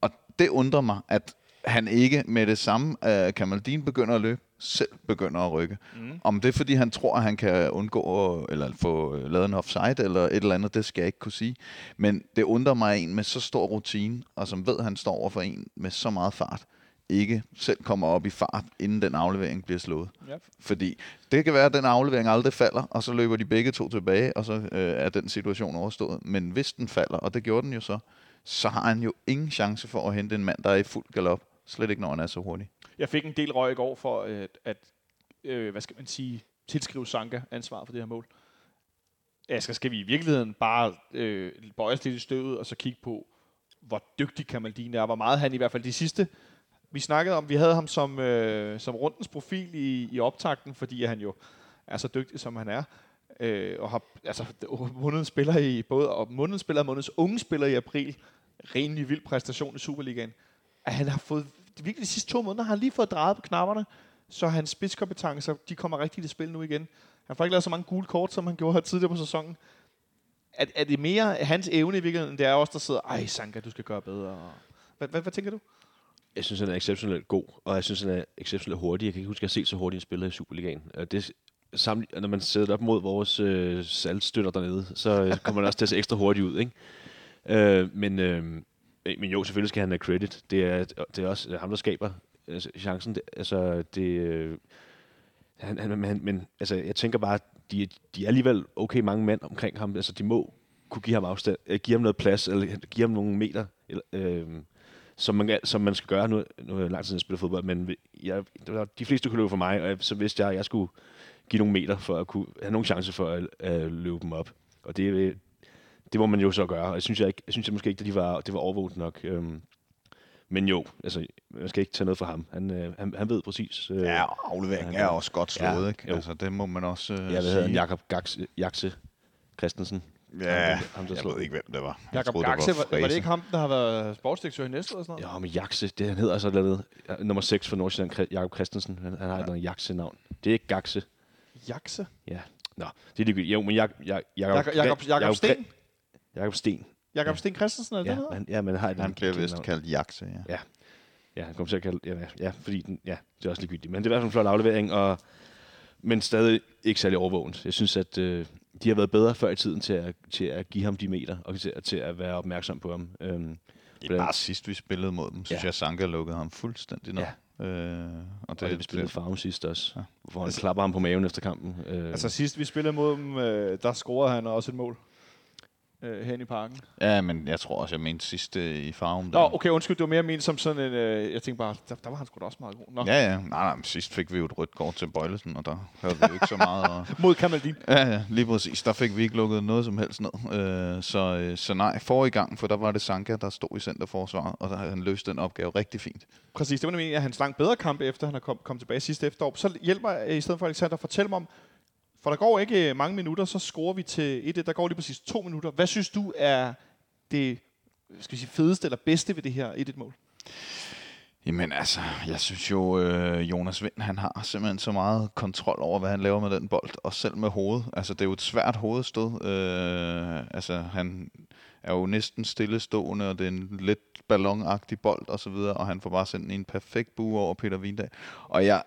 Og det undrer mig, at han ikke med det samme, Kamaldeen begynder at løbe, selv begynder at rykke. Mm. Om det er, fordi han tror, at han kan undgå eller få lavet en offside eller et eller andet, det skal jeg ikke kunne sige. Men det undrer mig, at en med så stor rutine, og som ved, at han står over for en med så meget fart, ikke selv kommer op i fart, inden den aflevering bliver slået. Yep. Fordi det kan være, at den aflevering aldrig falder, og så løber de begge to tilbage, og så er den situation overstået. Men hvis den falder, og det gjorde den jo så har han jo ingen chance for at hente en mand, der er i fuld galop. Slet ikke, når han er så hurtig. Jeg fik en del røg i går for at hvad skal man sige, tilskrive Sanka ansvar for det her mål. Skal vi i virkeligheden bare bøje os lidt i støvet, og så kigge på, hvor dygtig Kamaldeen er, hvor meget han i hvert fald de sidste... Vi snakkede om, vi havde ham som rundens profil i optakten, fordi han jo er så dygtig, som han er. Og har månedens spiller og månedens unge spiller i april. Rimelig vild præstation i Superligaen. At han har fået, virkelig de sidste 2 måneder, har han lige fået drejet på knapperne, så hans spidskompetencer, de kommer rigtigt i spil nu igen. Han får ikke lavet så mange gule kort, som han gjorde her tidligere på sæsonen. Er det mere hans evne i virkeligheden, end det er også der sidder, ej Sanka, du skal gøre bedre. Hvad tænker du? Jeg synes, han er exceptionelt god, og jeg synes, han er exceptionelt hurtig. Jeg kan ikke huske, at jeg har set så hurtigt en spiller i Superligaen. Det, når man sidder op mod vores saltstøtter dernede, så kommer han også til at se ekstra hurtigt ud. Ikke? Men jo, selvfølgelig skal han have credit. Det er også ham, der skaber chancen. Jeg tænker bare, de er alligevel okay mange mænd omkring ham. Altså, de må kunne give ham afstand, give ham noget plads, eller give ham nogle meter, som man skal gøre nu lang tid, jeg spiller fodbold, men de fleste kunne løbe for mig, og så vidste jeg, at jeg skulle give nogle meter for at kunne have nogle chancer for at løbe dem op. Og det må man jo så gøre. Og jeg synes måske ikke, at det var overvåget nok. Men jo, man skal ikke tage noget fra ham. Han ved præcis. Afleveringen er også godt slået, ikke? Altså, det må man også sige. Jeg hedder Jakob Jakse Christensen. Ja, jeg ved ikke, hvem det var. Jakob Jakse, var det ikke ham, der har været sportsdirektør i Næstved eller sådan noget? Ja, men Jakse, han hedder altså dernede. Nummer 6 for Nordsjælland, Jakob Christensen. Han har et Jakse-navn. Det er ikke Jakse. Jakse? Ja. Nå, det er det ikke. Jo, men Jakob Sten. Jakob Sten Christensen, eller det hedder? Ja, men han har et navn. Han bliver vist kaldt Jakse, ja. Ja, han kommer til at kalde... Ja, fordi det er også ligegyldigt. Men det er i hvert fald en flot aflevering, men stadig ikke særlig overvågent. Jeg synes, at... de har været bedre før i tiden til at give ham de meter, og til at være opmærksom på ham. Det er bare sidst, vi spillede mod dem, synes jeg, Sanka lukkede ham fuldstændig ned. Ja. Og det vi spillede Farm sidst også, hvor han klapper ham på maven efter kampen. Sidst vi spillede mod dem, der scorede han også et mål hen i parken. Ja, men jeg tror også, jeg mente sidste i Farm. Nå, okay, undskyld, det var mere ment som sådan en... jeg tænkte bare, der var han sgu da også meget god. Nå. Ja, ja. Nej, men sidst fik vi jo et rødt kort til Bøjlesen, og der hørte vi jo ikke så meget. Mod Kamaldeen. Ja, lige præcis. Der fik vi ikke lukket noget som helst ned. Så nej, forrige gang, for der var det Sanka, der stod i centerforsvaret, og han løste den opgave rigtig fint. Præcis, det var nemlig, at han slang bedre kamp efter, han er kommet tilbage sidste efterår. Så hjælper i stedet for Alexander, fortæl mig om... For der går ikke mange minutter, så scorer vi til 1-1. Der går lige præcis 2 minutter. Hvad synes du er det, skal vi sige, fedeste eller bedste ved det her 1-1-mål? Jamen altså, jeg synes jo, Jonas Vind, han har simpelthen så meget kontrol over, hvad han laver med den bold. Og selv med hovedet. Altså, det er jo et svært hovedstød. Han er jo næsten stillestående, og det er en lidt ballonagtig bold osv. Og han får bare sendt en perfekt bue over Peter Vindag. Og jeg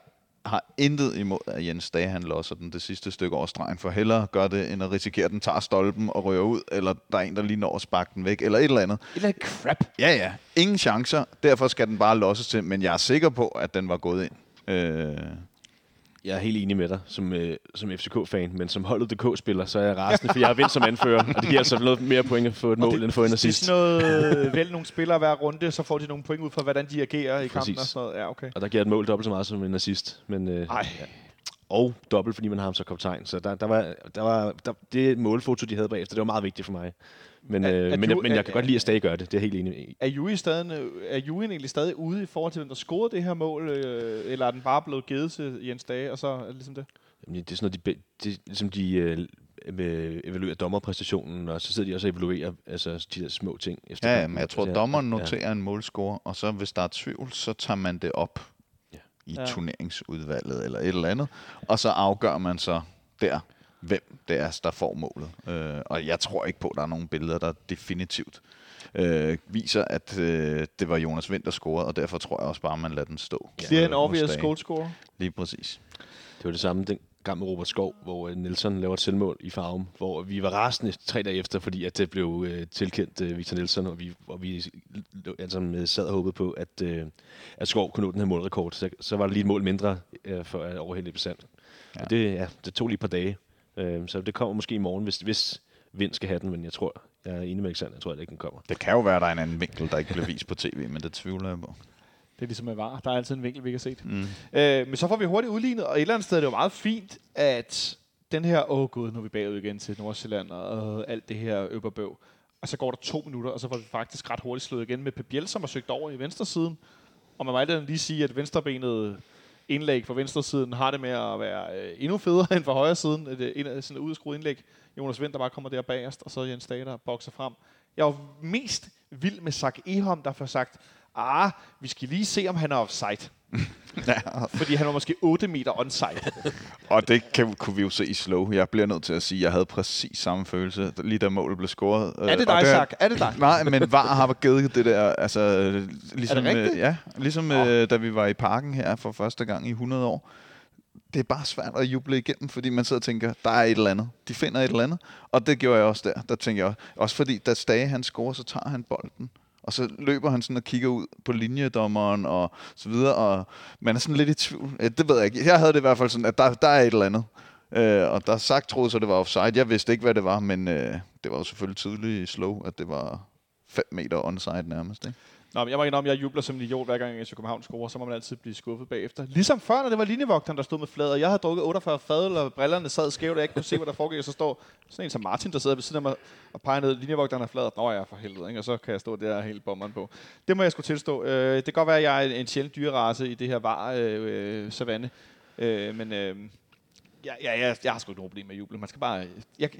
har intet imod, at Jens Dage han losser den det sidste stykke over stregen, for hellere gør det, end at risikere, at den tager stolpen og rører ud, eller der er en, der lige når at sparke den væk, eller et eller andet. Et eller andet crap. Ja. Ingen chancer. Derfor skal den bare losses til, men jeg er sikker på, at den var gået ind. Jeg er helt enig med dig, som FCK-fan, men som holdet DK-spiller, så er jeg rasende, for jeg har vendt som anfører, og det giver altså noget mere point at få et mål, end få en assist. Det er noget, vel nogle spillere hver runde, så får de nogle point ud fra, hvordan de agerer i kampen og sådan noget. Ja, okay. Og der giver et mål dobbelt så meget som en assist, men og dobbelt, fordi man har ham så kaptajn. Så der var det målfoto, de havde bagefter, det var meget vigtigt for mig. Men jeg kan godt lide, at Stage gør det. Det er helt enig. Er Julen egentlig stadig ude i forhold til, hvem der scorede det her mål? Eller er den bare blevet givet til Jens Dage, og så er det ligesom det? Jamen, det er sådan noget, de evaluerer dommerpræstationen, og så sidder de også og evaluerer de der små ting. Men jeg tror, dommeren noterer en målscore, og så hvis der er tvivl, så tager man det op. i turneringsudvalget eller et eller andet, og så afgør man så der, hvem det er, der får målet. Og jeg tror ikke på, at der er nogen billeder, der definitivt viser, at det var Jonas Wind, der scorede, og derfor tror jeg også bare, man lader den stå. Det er en obvious goalscorer. Lige præcis. Det var det samme gang med Robert Skov, hvor Nielsen laver et selvmål i Farum, hvor vi var rasende 3 dage efter, fordi at det blev tilkendt Victor Nielsen, og vi altså, sad og håbede på, at Skov kunne nå den her målrekord. Så var der lige et mål mindre for at overhælde besand. Ja. Det tog lige et par dage. Så det kommer måske i morgen, hvis Vind skal have den, men jeg tror, jeg er enig med Alexander, jeg tror, at det ikke den kommer. Det kan jo være, at der er en anden vinkel, der ikke bliver vist på tv, men det tvivler jeg på. Det er ligesom med VAR. Der er altid en vinkel, vi ikke har set. Men så får vi hurtigt udlignet, og et eller andet sted er det jo meget fint, at den her, nu er vi bagud igen til Nordsjælland og alt det her øpperbøv. Og så går der 2 minutter, og så får vi faktisk ret hurtigt slået igen med Pebiel, som har søgt over i venstresiden. Og man må altid lige sige, at venstrebenet indlæg fra venstresiden har det med at være endnu federe end fra højresiden. Sådan et udskruet indlæg. Jonas Wind, der bare kommer der bagerst, og så Jens Dage, der bokser frem. Jeg var mest vild med Zach Ehom, der får sagt, vi skal lige se, om han er offside. Fordi han var måske 8 meter onside. Og det kunne vi jo se i slow. Jeg bliver nødt til at sige, at jeg havde præcis samme følelse, lige da målet blev scoret. Er det dig, Zach? Er det dig? Nej, men VAR har givet det der. Altså, ligesom, er det rigtigt? Ja, ligesom da vi var i parken her for første gang i 100 år. Det er bare svært at juble igennem, fordi man sidder og tænker, der er et eller andet. De finder et eller andet. Og det gjorde jeg også der. Der tænker jeg også fordi, da Stage han scorer, så tager han bolden. Og så løber han sådan og kigger ud på linjedommeren og så videre, og man er sådan lidt i tvivl. Det ved jeg ikke. Jeg havde det i hvert fald sådan, at der er et eller andet. Og der sagt troede så, det var offside. Jeg vidste ikke, hvad det var, men det var jo selvfølgelig tydeligt slow, at det var 5 meter onside nærmest. Ikke? Nå, men jeg må indrømme, jeg jubler som en idiot, hver gang FC København scorer, så må man altid blive skuffet bagefter. Ligesom før, når det var linjevogteren, der stod med flader. Jeg havde drukket 48 fadøl, og brillerne sad skævt, og jeg ikke kunne se, hvad der foregik, og så står sådan en som Martin, der sidder ved siden af mig og peger ned, linjevogteren er flader. Nå ja, for helvede, ikke? Og så kan jeg stå der hele bommeren på. Det må jeg sgu tilstå. Det kan godt være, at jeg er en sjældent dyrerace i det her var-savanne, men jeg har sgu ikke noget problem med at juble. Man skal bare, det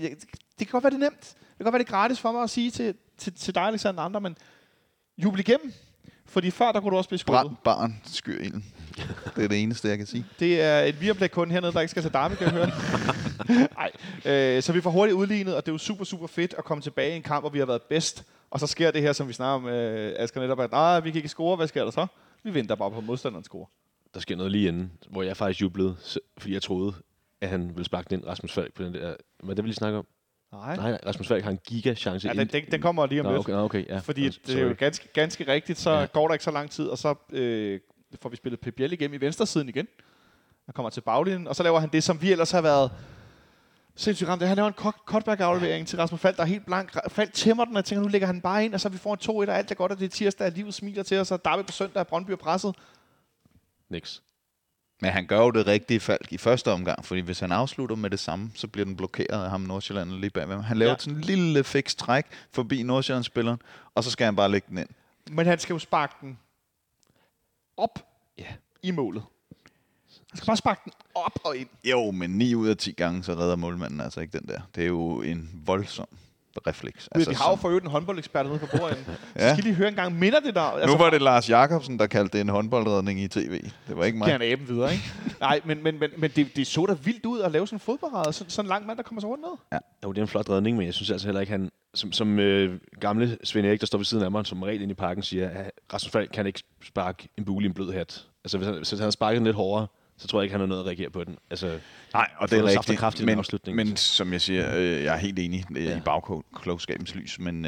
kan godt være, det er nemt. Det kan godt være, det er gratis for mig at sige til dig, Alexander, andre, men jubel igennem, fordi før der kunne du også blive skudt. Brænd barn, skyr ilden. Det er det eneste, jeg kan sige. Det er et Viaplay-kunde hernede, der ikke skal til Derby, kan jeg høre. Så vi får hurtigt udlignet, og det er jo super, super fedt at komme tilbage i en kamp, hvor vi har været bedst. Og så sker det her, som vi snakker om, Asger netop, at vi kan ikke score, hvad sker der så? Vi venter bare på, at modstanderen scorer. Der sker noget lige inden, hvor jeg faktisk jublede, fordi jeg troede, at han ville sparke ind Rasmus Falk på den der. Men det vil lige snakke om. Nej, Rasmus Falk har en gigachance. Ja, den kommer lige om lidt. Okay, ja. Fordi det er jo ganske rigtigt, så går der ikke så lang tid, og så får vi spillet Pebiel igennem i venstresiden igen. Han kommer til baglinjen, og så laver han det, som vi ellers har været sindssygt ramt. Han laver en Kotberg-aflevering til Rasmus Falk, der er helt blank. Falk tæmmer den, og tænker, nu lægger han bare ind, og så vi får en 2-1, og alt er godt, og det er tirsdag, og livet smiler til os, og Derby på søndag, og Brøndby er presset. Niks. Men han gør jo det rigtige Falk i første omgang, fordi hvis han afslutter med det samme, så bliver den blokeret af ham Nordsjælland lige bagved. Han laver sådan en lille fiks træk forbi Nordsjælland-spilleren, og så skal han bare lægge den ind. Men han skal jo sparke den op i målet. Han skal bare sparke den op og ind. Jo, men 9 ud af 10 gange, så redder målmanden altså ikke den der. Det er jo en voldsom refleks. Vi har jo forøvet en håndboldekspert nede på bordet. Så skal lige høre engang, minder det der? Altså, nu var det Lars Jakobsen, der kaldte det en håndboldredning i tv. Det var ikke mig. Gerne aben videre, ikke? Nej, men det så da vildt ud at lave sådan en fodparade. Sådan en lang mand, der kommer så rundt ned. Ja. Jo, det er en flot redning, men jeg synes altså heller ikke, han som gamle Svend Erik, der står ved siden af mig, som regel inde i parken, siger, at Rasmus Falk kan ikke sparke en bule i en blød hat. Altså, hvis han havde sparket den lidt hårdere, så tror jeg ikke, han har noget at reagere på den. Altså, nej, og det er rigtigt, men som jeg siger, jeg er helt enig i bagklogskabens lys, men 9 ud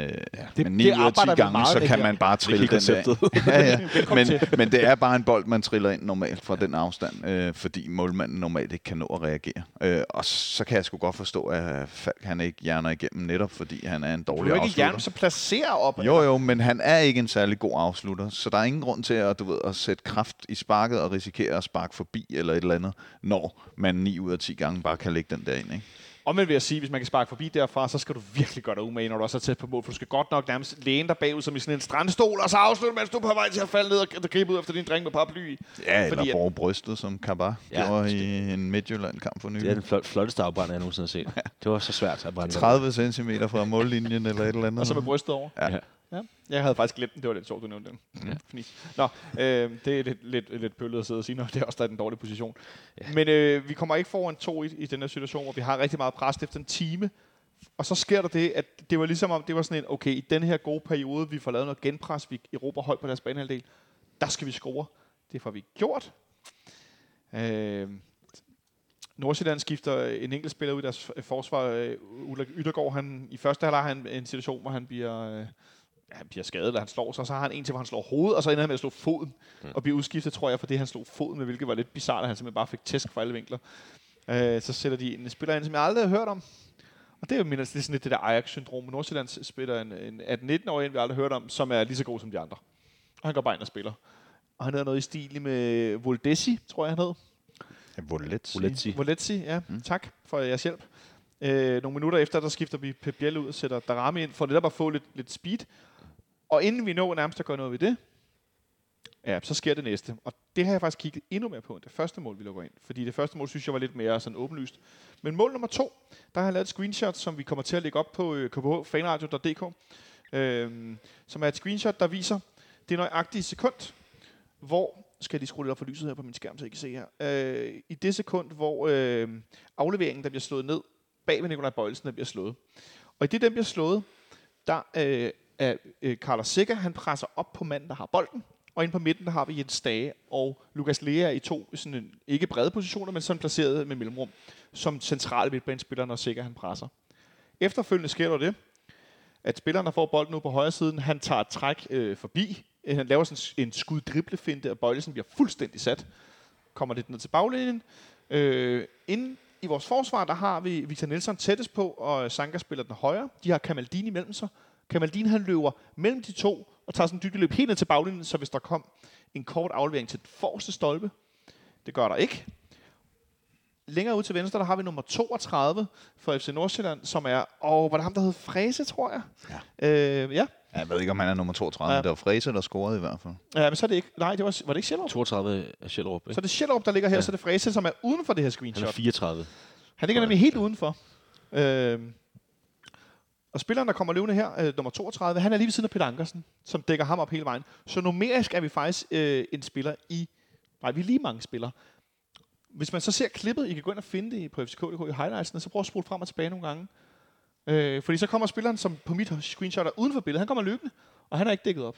af 10 gange, så kan man bare trille den der. Men det er bare en bold, man triller ind normalt fra den afstand, fordi målmanden normalt ikke kan nå at reagere. Og så kan jeg sgu godt forstå, at Falk, han ikke hjerner igennem netop, fordi han er en dårlig afslutter. Du er ikke hjernen, så placerer op. Jo, men han er ikke en særlig god afslutter, så der er ingen grund til at sætte kraft i sparket og risikere at sparke forbi eller et eller andet, når man 9 ud af 10 gange bare kan lægge den der ind, ikke? Og men vil jeg sige, hvis man kan sparke forbi derfra, så skal du virkelig gøre dig umage, når du også er tæt på mål, for du skal godt nok nærmest læne dig bagud som i sådan en strandstol, og så afslutte, mens du er på vej til at falde ned og gribe ud efter din dreng med paraply i. Ja, eller borge brystet, som Kabar gjorde i en Midtjylland-kamp for nylig. Det er den flotteste afbrænd, jeg nogensinde har set. Ja. Det var så svært at brænde. 30 centimeter fra mållinjen eller et eller andet. Og så med brystet over. Ja. Ja. Jeg havde faktisk glemt den. Det var lidt sjovt, du nævnte den. Ja. Nå, det er lidt pøllet at sidde og sige, når det er også der er den dårlige position. Ja. Men vi kommer ikke foran 2-1 i den her situation, hvor vi har rigtig meget pres efter en time. Og så sker der det, at det var ligesom om, det var sådan en, okay, i den her gode periode, vi får lavet noget genpres, vi erobrer højt på deres banehalvdel, der skal vi score. Det får vi gjort. Nordsjælland skifter en enkelt spiller ud i deres forsvar. Ulrik Yttergaard, han i første halvleg har han en situation, hvor han bliver skadet, eller han slår sig, og så har han en til, hvor han slår hovedet, og så ender han med at slå foden, og bliver udskiftet, tror jeg, for det, han slog foden med, hvilket var lidt bizarrt, at han simpelthen bare fik tæsk fra alle vinkler. Så sætter de en spiller ind, som jeg aldrig har hørt om, og det er jo mindre sådan lidt det der Ajax-syndrom. Nordsjælland spiller en 18-19-årig, vi aldrig har hørt om, som er lige så god som de andre. Og han går bare ind og spiller. Og han havde noget i stil med Voldesi, tror jeg, han hed. Voletzi, ja. Tak for jeres hjælp. Nogle minutter efter, der skifter vi Pep Biel ud og sætter Darami ind, for netop at få lidt speed. Og inden vi når nærmest at gøre noget ved det, ja, så sker det næste. Og det har jeg faktisk kigget endnu mere på, end det første mål, vi lukker ind. Fordi det første mål, synes jeg, var lidt mere sådan åbenlyst. Men mål nummer 2, der har jeg lavet et screenshot, som vi kommer til at lægge op på kbhfanradio.dk, som er et screenshot, der viser det nøjagtige sekund, hvor... Skal de skrue lidt op for lyset her på min skærm, så I kan se her. I det sekund, hvor afleveringen, der bliver slået ned, bag ved Nikolaj Bøjelsen, der bliver slået. Og i det, den bliver slået, der er Carlos Sikker, han presser op på manden, der har bolden. Og inde på midten, der har vi Jens Dage og Lukas Lea i to, sådan en, ikke brede positioner, men sådan placeret med mellemrum, som centrale midtbanespillere, når Sikker han presser. Efterfølgende sker der det, at spilleren, der får bolden ud på højre siden, han tager et træk forbi. Han laver sådan en skuddriblefinte, og Bøjlesen bliver fuldstændig sat. Kommer lidt ned til baglinjen. Inden i vores forsvar, der har vi Victor Nielsen tættest på, og Sanka spiller den højre. De har Kamaldini imellem sig. Kamaldini, han løber mellem de to, og tager sådan en dybdeløb helt ned til baglinjen, så hvis der kom en kort aflevering til den forreste stolpe, det gør der ikke. Længere ud til venstre, der har vi nummer 32 for FC Nordsjælland, som er, var det ham, der hed Frese, tror jeg? Ja. Jeg ved ikke, om han er nummer 32, ja. Det var Frese, der scorede i hvert fald. Ja, men så er det ikke... Nej, var det ikke Schellerup? 32 er Schellerup, ikke? Så er det Schellerup, der ligger her, ja. Så er det Frese, som er uden for det her screenshot. Han er 34. Han ligger nemlig helt udenfor. Og spilleren, der kommer løbende her, nummer 32, han er lige ved siden af Peter Ankersen, som dækker ham op hele vejen. Så numerisk er vi faktisk en spiller i... Nej, vi er lige mange spillere. Hvis man så ser klippet, I kan gå ind og finde det på FCK.dk i highlightsene, så prøv at spole frem og tilbage nogle gange. Fordi så kommer spilleren, som på mit screenshot er uden for billedet, han kommer løbende, og han er ikke dækket op.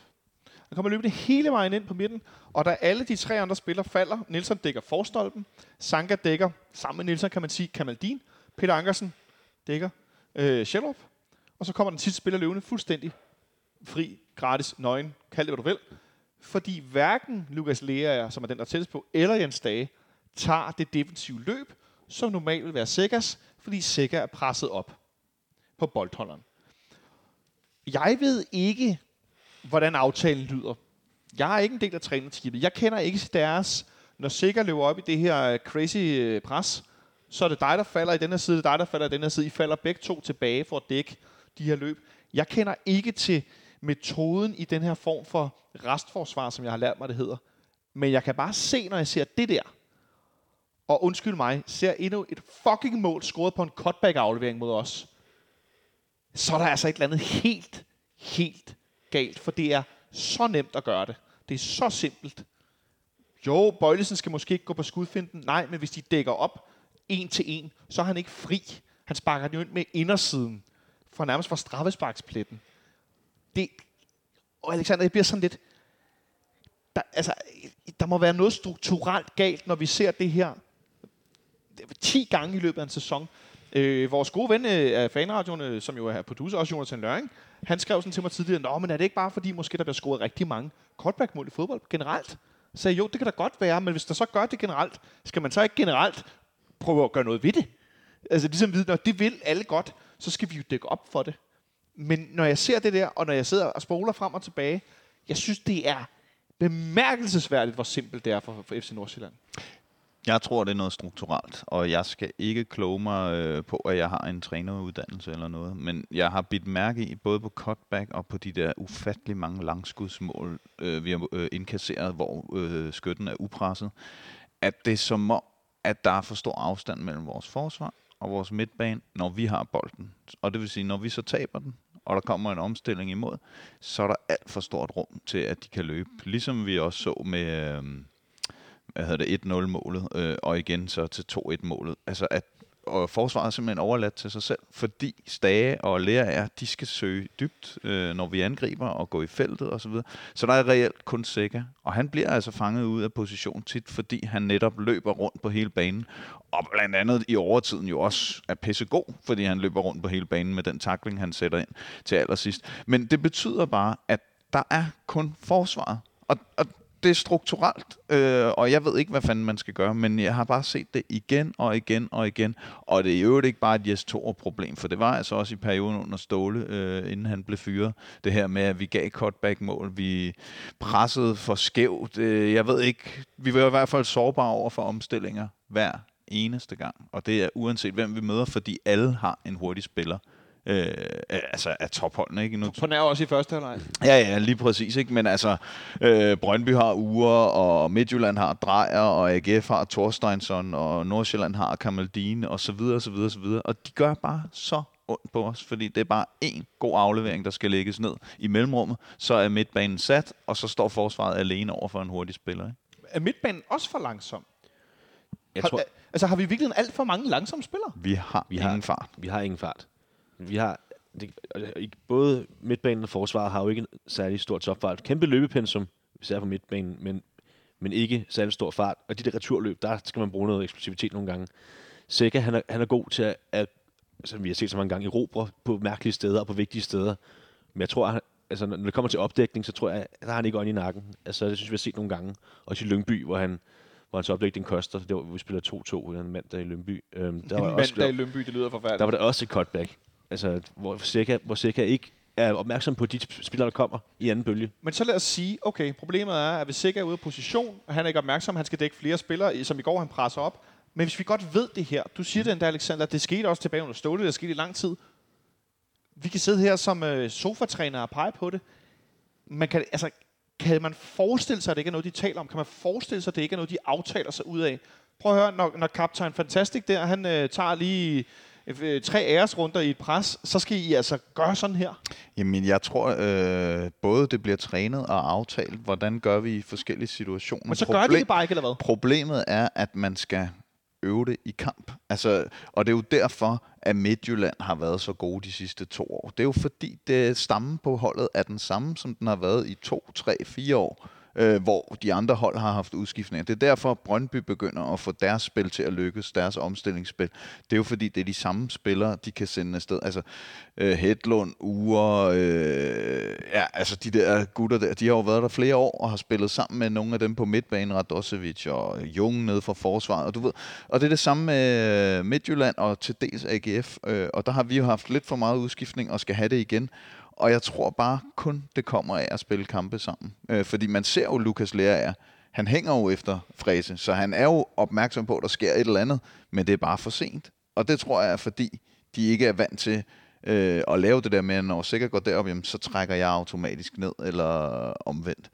Han kommer løbende hele vejen ind på midten, og da alle de tre andre spillere falder, Nielsen dækker forstolpen, Sanka dækker, sammen med Nielsen kan man sige Kamaldin, Peter Ankersen dækker Schellerup, og så kommer den sidste spiller løbende fuldstændig fri, gratis, nøgen, kald det hvad du vil. Fordi hverken Lukas Lea, som er den der tættes på, eller Jens Dage, tager det defensive løb, som normalt vil være Sikkers, fordi Sikker er presset op på boldholderen. Jeg ved ikke, hvordan aftalen lyder. Jeg er ikke en del af trænerteamet. Jeg kender ikke deres, når Sikker løber op i det her crazy pres, så er det dig, der falder i den her side, det er dig, der falder i den her side. I falder begge to tilbage for at dække de her løb. Jeg kender ikke til metoden i den her form for restforsvar, som jeg har lært mig, det hedder. Men jeg kan bare se, når jeg ser det der, og undskyld mig, ser endnu et fucking mål scoret på en cutback-aflevering mod os, så er der altså et eller andet helt, helt galt. For det er så nemt at gøre det. Det er så simpelt. Jo, Bøjlesen skal måske ikke gå på skudfinden. Nej, men hvis de dækker op en til en, så er han ikke fri. Han sparker den jo ind med indersiden. For nærmest fra straffesparkspletten. Og Alexander, det bliver sådan lidt... Der må være noget strukturelt galt, når vi ser det her 10 gange i løbet af en sæson. Vores gode ven af Fanradioen, som jo er producer, også Jonathan Løring, han skrev sådan til mig tidligere, nå, men er det ikke bare fordi, måske der bliver scoret rigtig mange cutback-mål i fodbold generelt? Så jo, det kan da godt være, men hvis der så gør det generelt, skal man så ikke generelt prøve at gøre noget ved det? Altså ligesom vide, når det vil alle godt, så skal vi jo dække op for det. Men når jeg ser det der, og når jeg sidder og spoler frem og tilbage, jeg synes, det er bemærkelsesværdigt, hvor simpelt det er for FC Nordsjælland. Jeg tror, det er noget strukturelt, og jeg skal ikke kloge mig på, at jeg har en træneruddannelse eller noget, men jeg har bidt mærke i, både på cutback og på de der ufattelig mange langskudsmål, vi har indkasseret, hvor skytten er upresset, at det er som om, at der er for stor afstand mellem vores forsvar og vores midtbane, når vi har bolden. Og det vil sige, når vi så taber den, og der kommer en omstilling imod, så er der alt for stort rum til, at de kan løbe. Ligesom vi også så med 1-0-målet, og igen så til 2-1-målet. Altså at og forsvaret er simpelthen overladt til sig selv, fordi Stage og Lerager, de skal søge dybt, når vi angriber og går i feltet osv. Så der er reelt kun Sækker, og han bliver altså fanget ud af position tit, fordi han netop løber rundt på hele banen, og blandt andet i overtiden jo også er pissegod, fordi han løber rundt på hele banen med den tackling, han sætter ind til allersidst. Men det betyder bare, at der er kun forsvaret, og det er strukturelt, og jeg ved ikke, hvad fanden man skal gøre, men jeg har bare set det igen og igen og igen, og det er jo ikke bare et Jes-Thor-problem, for det var altså også i perioden under Ståle, inden han blev fyret, det her med, at vi gav cutback-mål, vi pressede for skævt, jeg ved ikke, vi var i hvert fald sårbare over for omstillinger hver eneste gang, og det er uanset hvem vi møder, fordi alle har en hurtig spiller. Altså af topholdene, ikke? Nu på nær også i første halvleg. Ja, lige præcis, ikke? Men altså Brøndby har Ure, og Midtjylland har Drejer, og AGF har Thorsteinsson, og Nordsjælland har Kamaldine, og så videre. Og de gør bare så ondt på os, fordi det er bare én god aflevering, der skal lægges ned i mellemrummet. Så er midtbanen sat, og så står forsvaret alene over for en hurtig spiller, ikke? Er midtbanen også for langsom? Har vi virkelig alt for mange langsomme spillere? Vi har ingen fart. Både midtbanen og forsvaret har jo ikke en særlig stor topfart. Kæmpe løbepensum, især på midtbanen, men ikke særlig stor fart. Og de der returløb, der skal man bruge noget eksplosivitet nogle gange. Sækker, han er god til at som vi har set så mange gange, erobre på mærkelige steder og på vigtige steder. Men jeg tror, når det kommer til opdækning, så tror jeg, der har han ikke øjne i nakken. Altså, det synes vi har set nogle gange. Også i Lyngby, hvor hans opdækning koster. Det var, vi spiller 2-2 en mandag i Lyngby. Det lyder forfærdeligt. Der var der også et cutback. Altså, hvor Seca ikke er opmærksom på de spillere, der kommer i anden bølge. Men så lad os sige, okay, problemet er, at hvis Seca er ude af position, og han er ikke opmærksom, han skal dække flere spillere, som i går han presser op. Men hvis vi godt ved det her, du siger det endda, Alexander, det skete også tilbage under Ståle, det skete i lang tid. Vi kan sidde her som sofatræner og pege på det. Kan man forestille sig, at det ikke er noget, de taler om? Kan man forestille sig, at det ikke er noget, de aftaler sig ud af? Prøv at høre, når kaptajn Fantastic der, han tager lige 3 æresrunder i et pres, så skal I altså gøre sådan her? Jamen, jeg tror, både det bliver trænet og aftalt, hvordan gør vi i forskellige situationer. Men så gør de det bare ikke, eller hvad? Problemet er, at man skal øve det i kamp. Altså, og det er jo derfor, at Midtjylland har været så gode de sidste 2 år. Det er jo fordi, det stammen på holdet er den samme, som den har været i 2, 3, 4 år. Hvor de andre hold har haft udskiftninger. Det er derfor, Brøndby begynder at få deres spil til at lykkes, deres omstillingsspil. Det er jo fordi, det er de samme spillere, de kan sende afsted. Altså Hedlund, Ure, de der gutter der, de har jo været der flere år og har spillet sammen med nogle af dem på midtbanen, Radosevic og Jung nede fra forsvaret, og du ved. Og det er det samme med Midtjylland og til dels AGF, og der har vi jo haft lidt for meget udskiftning og skal have det igen. Og jeg tror bare kun, det kommer af at spille kampe sammen. Fordi man ser jo Lukas Lerager. Han hænger jo efter Frese, så han er jo opmærksom på, at der sker et eller andet. Men det er bare for sent. Og det tror jeg er, fordi de ikke er vant til at lave det der med, at når Sikker går derop, jamen, så trækker jeg automatisk ned eller omvendt.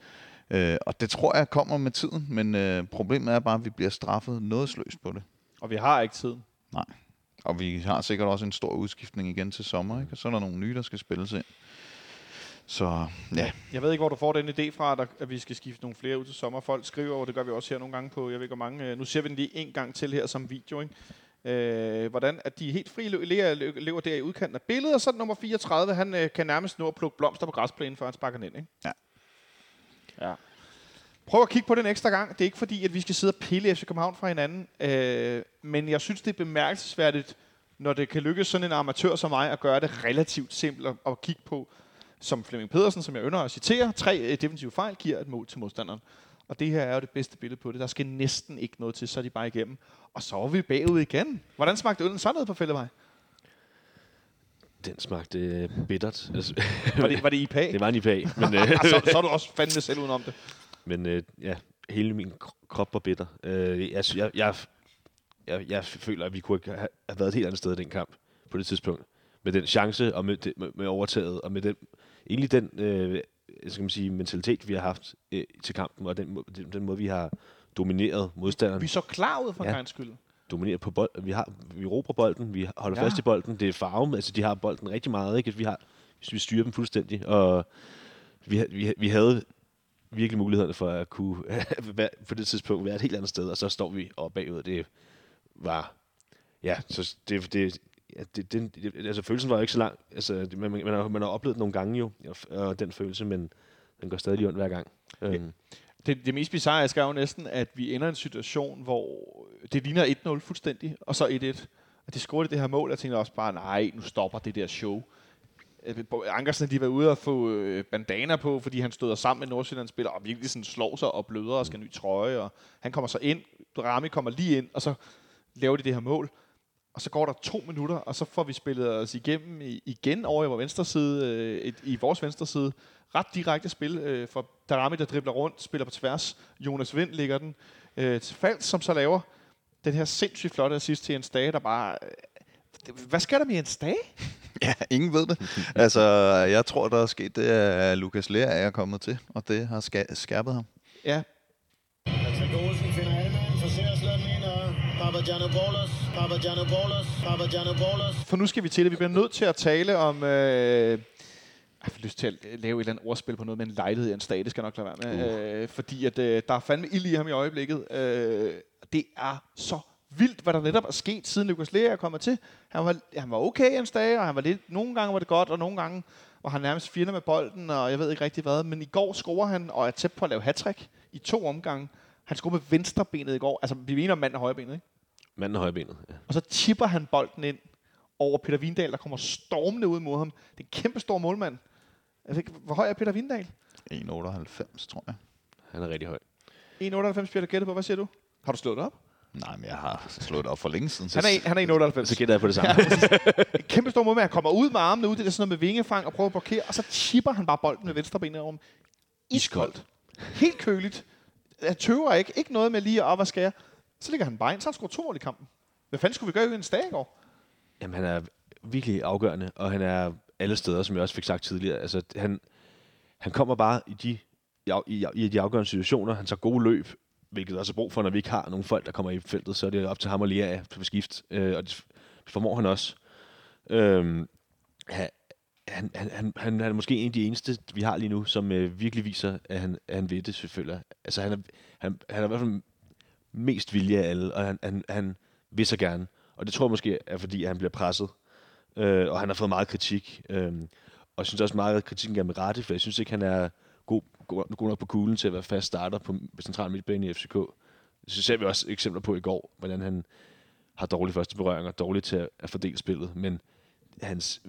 Og det tror jeg kommer med tiden. Men problemet er bare, at vi bliver straffet nådesløst på det. Og vi har ikke tiden. Nej. Og vi har sikkert også en stor udskiftning igen til sommer, ikke? Og så er der nogle nye, der skal spilles ind. Så, ja. Jeg ved ikke, hvor du får den idé fra, at vi skal skifte nogle flere ud til sommer. Folk skriver, og det gør vi også her nogle gange på, jeg ved ikke hvor mange. Nu ser vi den lige en gang til her som video, ikke? Hvordan at de helt frie lever der i udkanten af billedet, og så nummer 34, han kan nærmest nå at plukke blomster på græsplænen, før han sparker den ind, ikke? Ja. Prøv at kigge på den ekstra gang. Det er ikke fordi, at vi skal sidde og pille FC København fra hinanden, men jeg synes, det er bemærkelsesværdigt, når det kan lykkes sådan en amatør som mig at gøre det relativt simpelt at kigge på, som Flemming Pedersen, som jeg ynder at citere, 3 defensive fejl giver et mål til modstanderen. Og det her er jo det bedste billede på det. Der skal næsten ikke noget til, så er de bare igennem. Og så er vi bagud igen. Hvordan smagte øllen så ned på Fællevej? Den smagte bittert. Var det IPA? Det var en IPA. Men, så er du også fandme selv udenom det. Men hele min krop var bitter. Jeg føler, at vi kunne have været et helt andet sted i den kamp på det tidspunkt. Med den chance og med overtaget og med den mentalitet, vi har haft til kampen og den måde, vi har domineret modstanderen. Vi er så klar ud for gangens skyld. Domineret på bolden. Vi råber bolden, vi holder fast i bolden. Det er farven. Altså, de har bolden rigtig meget. Ikke? Vi har vi styrer dem fuldstændig, og vi havde virkelig mulighederne for at kunne på det tidspunkt være et helt andet sted, og så står vi og bagud. Det var, ja, så det altså følelsen var jo ikke så lang. Altså, man har oplevet det nogle gange jo, og den følelse, men den går stadig ondt hver gang. Okay. Det mest bizarre er jo næsten, at vi ender i en situation, hvor det ligner 1-0 fuldstændig, og så 1-1. Og de scorede det her mål, og jeg tænkte også bare, nej, nu stopper det der show. Ankersen, de var ude og få bandana på, fordi han stod sammen med Nordsjællandsspillere, og virkelig sådan slår sig og bløder og skal ny trøje. Og han kommer så ind, Rami kommer lige ind, og så laver de det her mål. Og så går der 2 minutter, og så får vi spillet os igennem igen over i vores venstre side, ret direkte spil fra Darami, der dribler rundt, spiller på tværs. Jonas Vind ligger den til Falds, som så laver den her sindssygt flotte assist til Jens Dage, der bare... Hvad sker der med Jens Dage? Ja, ingen ved det. Altså, jeg tror, der er sket det, at Lukas Lea er kommet til, og det har skærpet ham. Ja. For nu skal vi til det. Vi bliver nødt til at tale om... Jeg har lyst til at lave et eller andet ordspil på noget med en lejlighed i en stat, det skal nok lade være med. Fordi at, der er fandme ild i ham i øjeblikket. Det er så vildt, hvad der netop er sket, siden Lukas Lea er kommet til. Han var okay en stat, og han var lidt, nogle gange var det godt, og nogle gange var han nærmest fjender med bolden, og jeg ved ikke rigtig hvad. Men i går scorer han, og er tæt på at lave hattrick i 2 omgange. Han scorede med venstrebenet i går. Altså, vi mener manden af højrebenet, ikke? Manden af højrebenet, ja. Og så tipper han bolden ind over Peter Vindahl, der kommer stormende ud mod ham. Det er en kæmpe stor målmand. Altså, hvor høj er Peter Vindahl? 1,98, tror jeg. Han er rigtig høj. 1,98, Peter, gætter på. Hvad siger du? Har du slået det op? Nej, men jeg har slået det op for længe siden. Han er 1,98. Så gætter jeg på det samme. Ja, altså, en kæmpe stor målmand. Han kommer ud med armene ud. Det er sådan noget med vingefang og prøver at blokere. Og så chipper han bare bolden med venstre ben i rummet. Iskoldt. Helt køligt. Han tøver ikke. Ikke noget med lige op og skære. Så ligger han bare ind. Så han scorer 2 mål i kampen. Hvad fanden skulle vi gøre i en dag i går? Jamen, han er virkelig afgørende, og han er alle steder, som jeg også fik sagt tidligere. Altså, han kommer bare i de afgørende situationer. Han tager gode løb, hvilket der også er brug for, når vi ikke har nogen folk, der kommer i feltet. Så er det op til ham og Lea på skift, og det formår han også. Han er måske en af de eneste, vi har lige nu, som virkelig viser, at han ved det, selvfølgelig. Altså, han er i hvert fald mest villig af alle, og han vil så gerne. Og det tror jeg måske er, fordi han bliver presset. Og han har fået meget kritik. Og jeg synes også meget, at kritikken er med rette, for jeg synes ikke, han er god nok på kuglen til at være fast starter på central midtbane i FCK. Så ser vi også eksempler på i går, hvordan han har dårlige første berøringer, dårligt til at fordele spillet. Men hans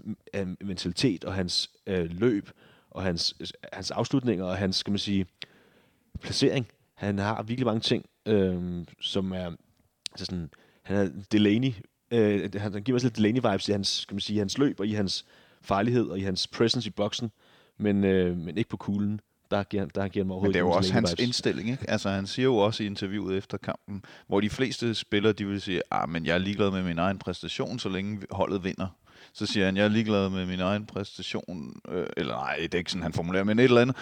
mentalitet og hans løb og hans afslutninger og hans, skal man sige, placering. Han har virkelig mange ting, som er altså sådan... Han er Delaney. Han giver mig lidt Delaney-vibes i hans, skal man sige, hans løb og i hans farlighed og i hans presence i boksen, men ikke på kuglen. Der giver han mig overhovedet. Men det er jo også hans indstilling, ikke? Altså, han siger jo også i interviewet efter kampen, hvor de fleste spillere, de vil sige, men jeg er ligeglad med min egen præstation, så længe holdet vinder. Så siger han, jeg er ligeglad med min egen præstation, eller nej, det er ikke sådan, han formulerer, men et eller andet.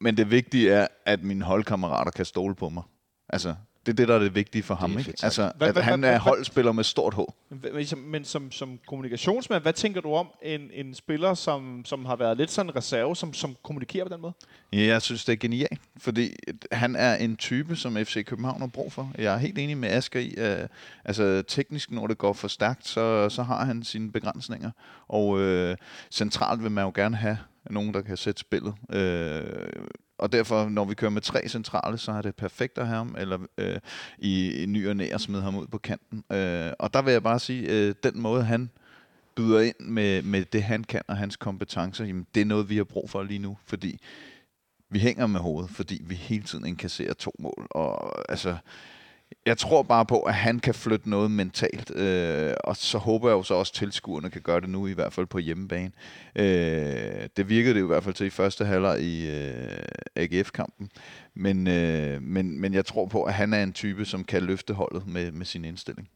Men det vigtige er, at mine holdkammerater kan stole på mig. Altså, det er det, der er det vigtige for ham, ikke? Altså, at han er holdspiller med stort H. Men som kommunikationsmand, hvad tænker du om en spiller, som har været lidt sådan en reserve, som kommunikerer på den måde? Ja, jeg synes, det er genialt, fordi han er en type, som FC København har brug for. Jeg er helt enig med Asger i, altså teknisk, når det går for stærkt, så har han sine begrænsninger. Og centralt vil man jo gerne have nogen, der kan sætte spillet. Og derfor, når vi kører med 3 centrale, så er det perfekt at have ham, eller i ny og nære smide ham ud på kanten. Og der vil jeg bare sige, den måde, han byder ind med det, han kan, og hans kompetencer, jamen, det er noget, vi har brug for lige nu, fordi vi hænger med hovedet, fordi vi hele tiden inkasserer 2 mål. Og altså, jeg tror bare på, at han kan flytte noget mentalt, og så håber jeg jo så også, at tilskuerne kan gøre det nu, i hvert fald på hjemmebane. Det virkede det i hvert fald til i første halvleg i AGF-kampen, men jeg tror på, at han er en type, som kan løfte holdet med sin indstilling.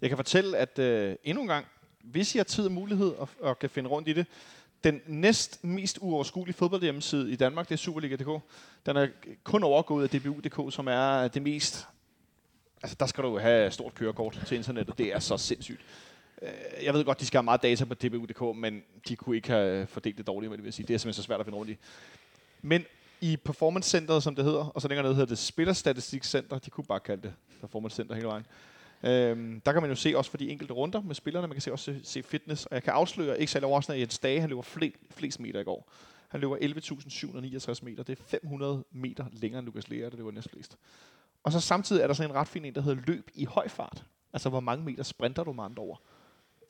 Jeg kan fortælle, at endnu en gang, hvis I har tid og mulighed og kan finde rundt i det, den næst mest uoverskuelige fodboldhjemmeside i Danmark, det er Superliga.dk. Den er kun overgået af DBU.dk, som er det mest... Altså, der skal du have stort kørekort til internettet. Det er så sindssygt. Jeg ved godt, de skal have meget data på dbu.dk, men de kunne ikke have fordelt det dårligt, vil jeg sige. Det er simpelthen så svært at finde rundt i. Men i Performance Centeret, som det hedder, og så længere nede hedder det Spillerstatistikcenter, de kunne bare kalde det Performance Center hele vejen. Der kan man jo se også for de enkelte runder med spillerne, man kan se også se fitness, og jeg kan afsløre, ikke særlig overraskende, at Jens Dage, han løber flest meter i går. Han løber 11.769 meter, det er 500 meter længere end Lukas Lea, der løber næstflest. Og så samtidig er der sådan en ret fin en, der hedder løb i høj fart. Altså, hvor mange meter sprinter du med andre over?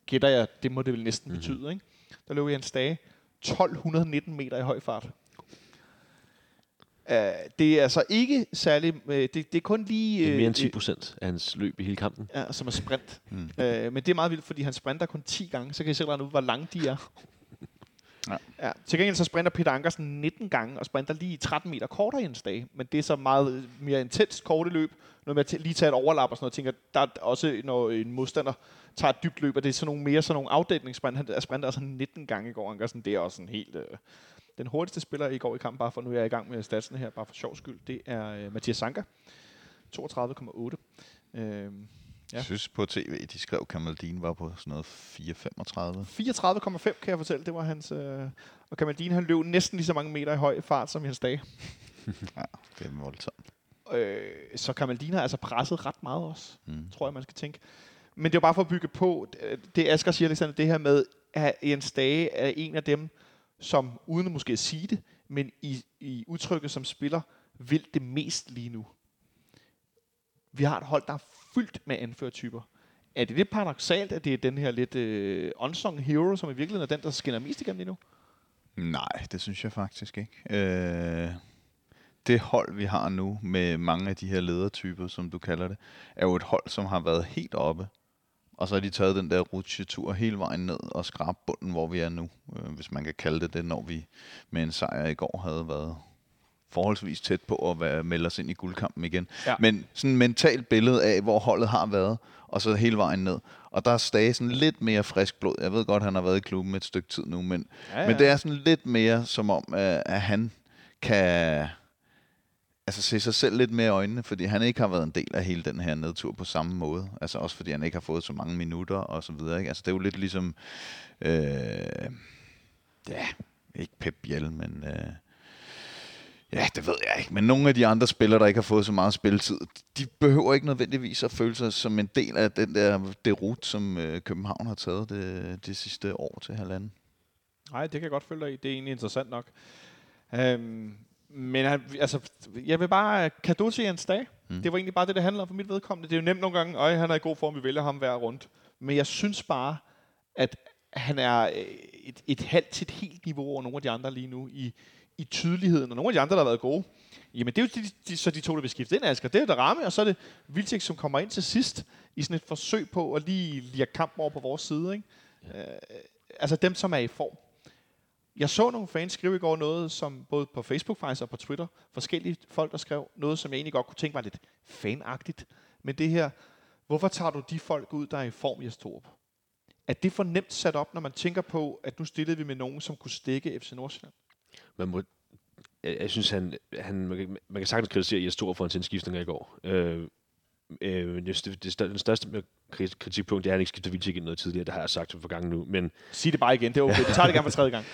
Gætter jeg, det må det vel næsten betyde, ikke? Der løber Jens Dage 1219 meter i høj fart. Det er altså ikke særlig... Det er kun lige... Det er mere end 10% af hans løb i hele kampen. Ja, som er sprint. Men det er meget vildt, fordi han sprinter kun 10 gange, så kan I selv regne ud, hvor lange de er. Ja. Ja. Til gengæld så sprinter Peter Ankersen 19 gange, og sprinter lige 13 meter kortere i en dag. Men det er så meget mere intenst korte løb, når man lige tager et overlap og sådan noget. Tænker, der er også, når en modstander tager et dybt løb, og det er sådan nogle mere sådan nogle afdækningssprint. Han sprinter altså 19 gange i går, Ankersen. Det er også sådan helt... Den hurtigste spiller i går i kampen, bare for nu er jeg i gang med statsene her, bare for sjov skyld, det er Mathias Sanka, 32,8. Ja. Jeg synes på tv, de skrev, Kamaldeen var på sådan noget 34,5 kan jeg fortælle, det var hans... Og Kamaldeen, han løb næsten lige så mange meter i høj fart som Jens Dage. Ja, det er voldsomt. Så Kamaldeen har altså presset ret meget også, tror jeg, man skal tænke. Men det er jo bare for at bygge på, det Asger siger, Alexander, det her med, at Jens Dage er en af dem, som, uden at måske sige det, men i udtrykket som spiller, vil det mest lige nu. Vi har et hold, der er fyldt med anførtyper. Er det lidt paradoxalt, at det er den her lidt unsung hero, som i virkeligheden er den, der skinner mest igennem lige nu? Nej, det synes jeg faktisk ikke. Det hold, vi har nu, med mange af de her ledertyper, som du kalder det, er jo et hold, som har været helt oppe. Og så har de taget den der rutsjetur hele vejen ned og skrabt bunden, hvor vi er nu. Hvis man kan kalde det det, når vi med en sejr i går havde været forholdsvis tæt på at melde os ind i guldkampen igen. Ja. Men sådan et mentalt billede af, hvor holdet har været, og så hele vejen ned. Og der er Stage sådan lidt mere frisk blod. Jeg ved godt, han har været i klubben et stykke tid nu, men, men det er sådan lidt mere som om, at han kan... Altså se sig selv lidt mere i øjnene, fordi han ikke har været en del af hele den her nedtur på samme måde. Altså også fordi han ikke har fået så mange minutter og så videre. Ikke? Altså det er jo lidt ligesom, ja, ikke Pep Biel, men ja, det ved jeg ikke. Men nogle af de andre spillere, der ikke har fået så meget spilletid, de behøver ikke nødvendigvis at føle sig som en del af den der rute, som København har taget det sidste år til halvanden. Nej, det kan jeg godt følge dig i. Det er egentlig interessant nok. Men altså, jeg vil bare cadeau til Jens Dage. Det var egentlig bare det, det handler om for mit vedkommende. Det er jo nemt nogle gange, at han er i god form, vi vælger ham hver rundt. Men jeg synes bare, at han er et halvt til et helt niveau over nogle af de andre lige nu i tydeligheden. Og nogle af de andre, der har været gode. Jamen det er jo så de to, der vil skifte ind, Asger. Det er der Ramme, og så er det Vilcek, som kommer ind til sidst i sådan et forsøg på at lige lide kampen over på vores side. Ikke? Ja. Altså dem, som er i form. Jeg så nogle fans skrive i går noget, som både på Facebook faktisk og på Twitter, forskellige folk, der skrev noget, som jeg egentlig godt kunne tænke var lidt fanagtigt. Men det her, hvorfor tager du de folk ud, der er i form, Jes Torup? Er det for nemt sat op, når man tænker på, at nu stillede vi med nogen, som kunne stikke FC Nordsjælland? Jeg synes, man kan sagtens kritisere Jes Torup for hans indskiftninger i går. Den største kritikpunkt er, at han ikke skifter Vilcek ind noget tidligere. Det har jeg sagt for gangen nu. Men sig det bare igen, det er okay. Vi tager det gerne for tredje gang.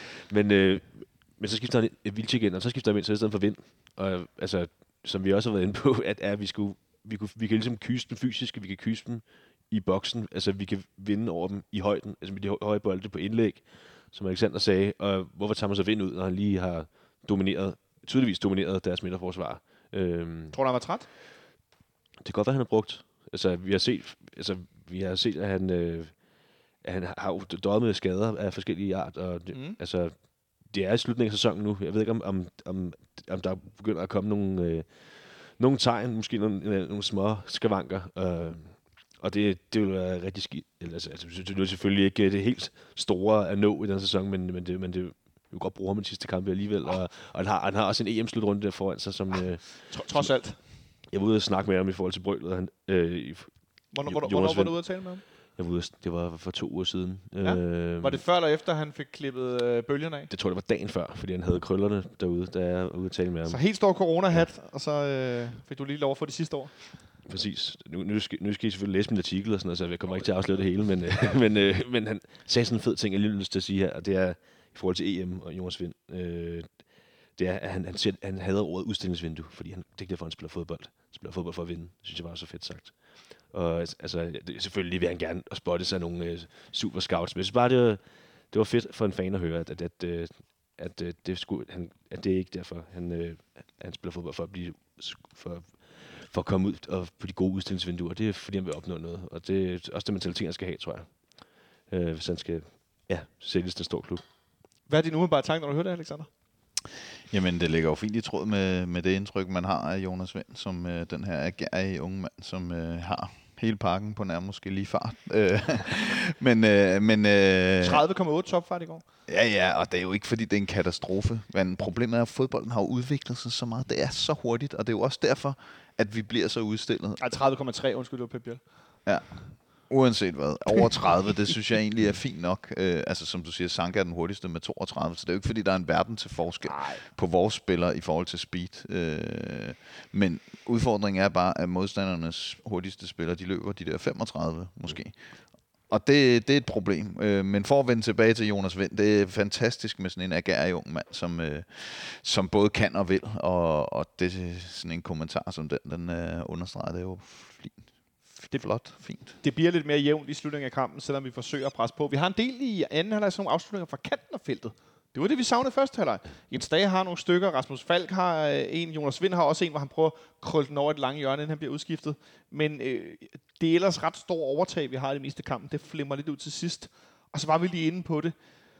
Men så skifter han Vilcek ind, og så skifter han ind, så i stedet for Vind. Og, altså, som vi også har været inde på, at vi kan ligesom kyse dem fysisk, vi kan kyse dem i boksen. Altså, vi kan vinde over dem i højden, altså med de høje bolde på indlæg, som Alexander sagde. Og hvorfor tager man så Vind ud, når han lige har tydeligvis domineret deres midterforsvar? Tror du, han var træt? Det er godt, hvad han har brugt. Altså, vi har set, at han har døjet med skader af forskellige art. Og altså, det er i slutningen af sæsonen nu. Jeg ved ikke, om der begynder at komme nogle tegn, måske nogle små skavanker. Og det vil være rigtig skidt. Altså, det er selvfølgelig ikke det helt store at nå i den sæson, men det vi godt bruge ham i den sidste kamp alligevel. Og han har også en EM-slutrunde der foran sig, som... trods alt. Jeg var ude og snakke med ham i forhold til brølet. Hvornår var du ude at tale med ham? Det var for 2 uger siden. Ja. Var det før eller efter, han fik klippet bølgerne af? Det tror jeg, det var dagen før, fordi han havde krøllerne derude, da jeg var ude at tale med ham. Så helt stor corona-hat, og så fik du lige lov at få det sidste år? Præcis. Nu skal I selvfølgelig læse min artikel og sådan noget, så jeg kommer ikke til at afsløre det hele, men, men han sagde sådan en fed ting, jeg lige lyst til at sige her, og det er i forhold til EM og Jonas Vind, det er, at han hader ordet udstillingsvindue, fordi det er derfor, han spiller fodbold. Han spiller fodbold for at vinde. Det synes jeg var så fedt sagt. Og altså, selvfølgelig vil han gerne spotte sig nogle super scouts, men jeg synes bare, det var fedt for en fan at høre, at det er ikke derfor, han spiller fodbold for at komme ud og på de gode udstillingsvinduer. Det er, fordi han vil opnå noget. Og det er også det mentalitet, han skal have, tror jeg. Hvis han skal sælges til en stor klub. Hvad er din umiddelbare tanke, når du hører det, Alexander? Jamen, det ligger jo fint i tråd med det indtryk, man har af Jonas Vind, som den her agerige unge mand, som har hele pakken på nærmest måske lige fart. men 30,8 topfart i går. Ja, og det er jo ikke, fordi det er en katastrofe. Men problemet er, at fodbolden har udviklet sig så meget. Det er så hurtigt, og det er jo også derfor, at vi bliver så udstillet. 30,3, undskyld, det var Pep Biel. Ja. Uanset hvad, over 30, det synes jeg egentlig er fint nok. Altså som du siger, Sanka er den hurtigste med 32, så det er jo ikke fordi, der er en verden til forskel på vores spillere i forhold til speed. Men udfordringen er bare, at modstandernes hurtigste spillere, de løber de der 35 måske. Og det er et problem. Men for at vende tilbage til Jonas Vind, det er fantastisk med sådan en agerig ung mand, som både kan og vil. Og det er sådan en kommentar som den understreger det jo fint. Det er flot, fint. Det bliver lidt mere jævnt i slutningen af kampen, selvom vi forsøger at presse på. Vi har en del i anden halvleg, sådan nogle afslutninger fra kanten af feltet. Det var det, vi savnede første halvleg. Jens Dage har nogle stykker, Rasmus Falk har en, Jonas Vind har også en, hvor han prøver at krølle den over et langt hjørne, inden han bliver udskiftet. Men det er ellers ret stor overtag, vi har i det meste kampen. Det flimmer lidt ud til sidst. Og så var vi lige inde på det.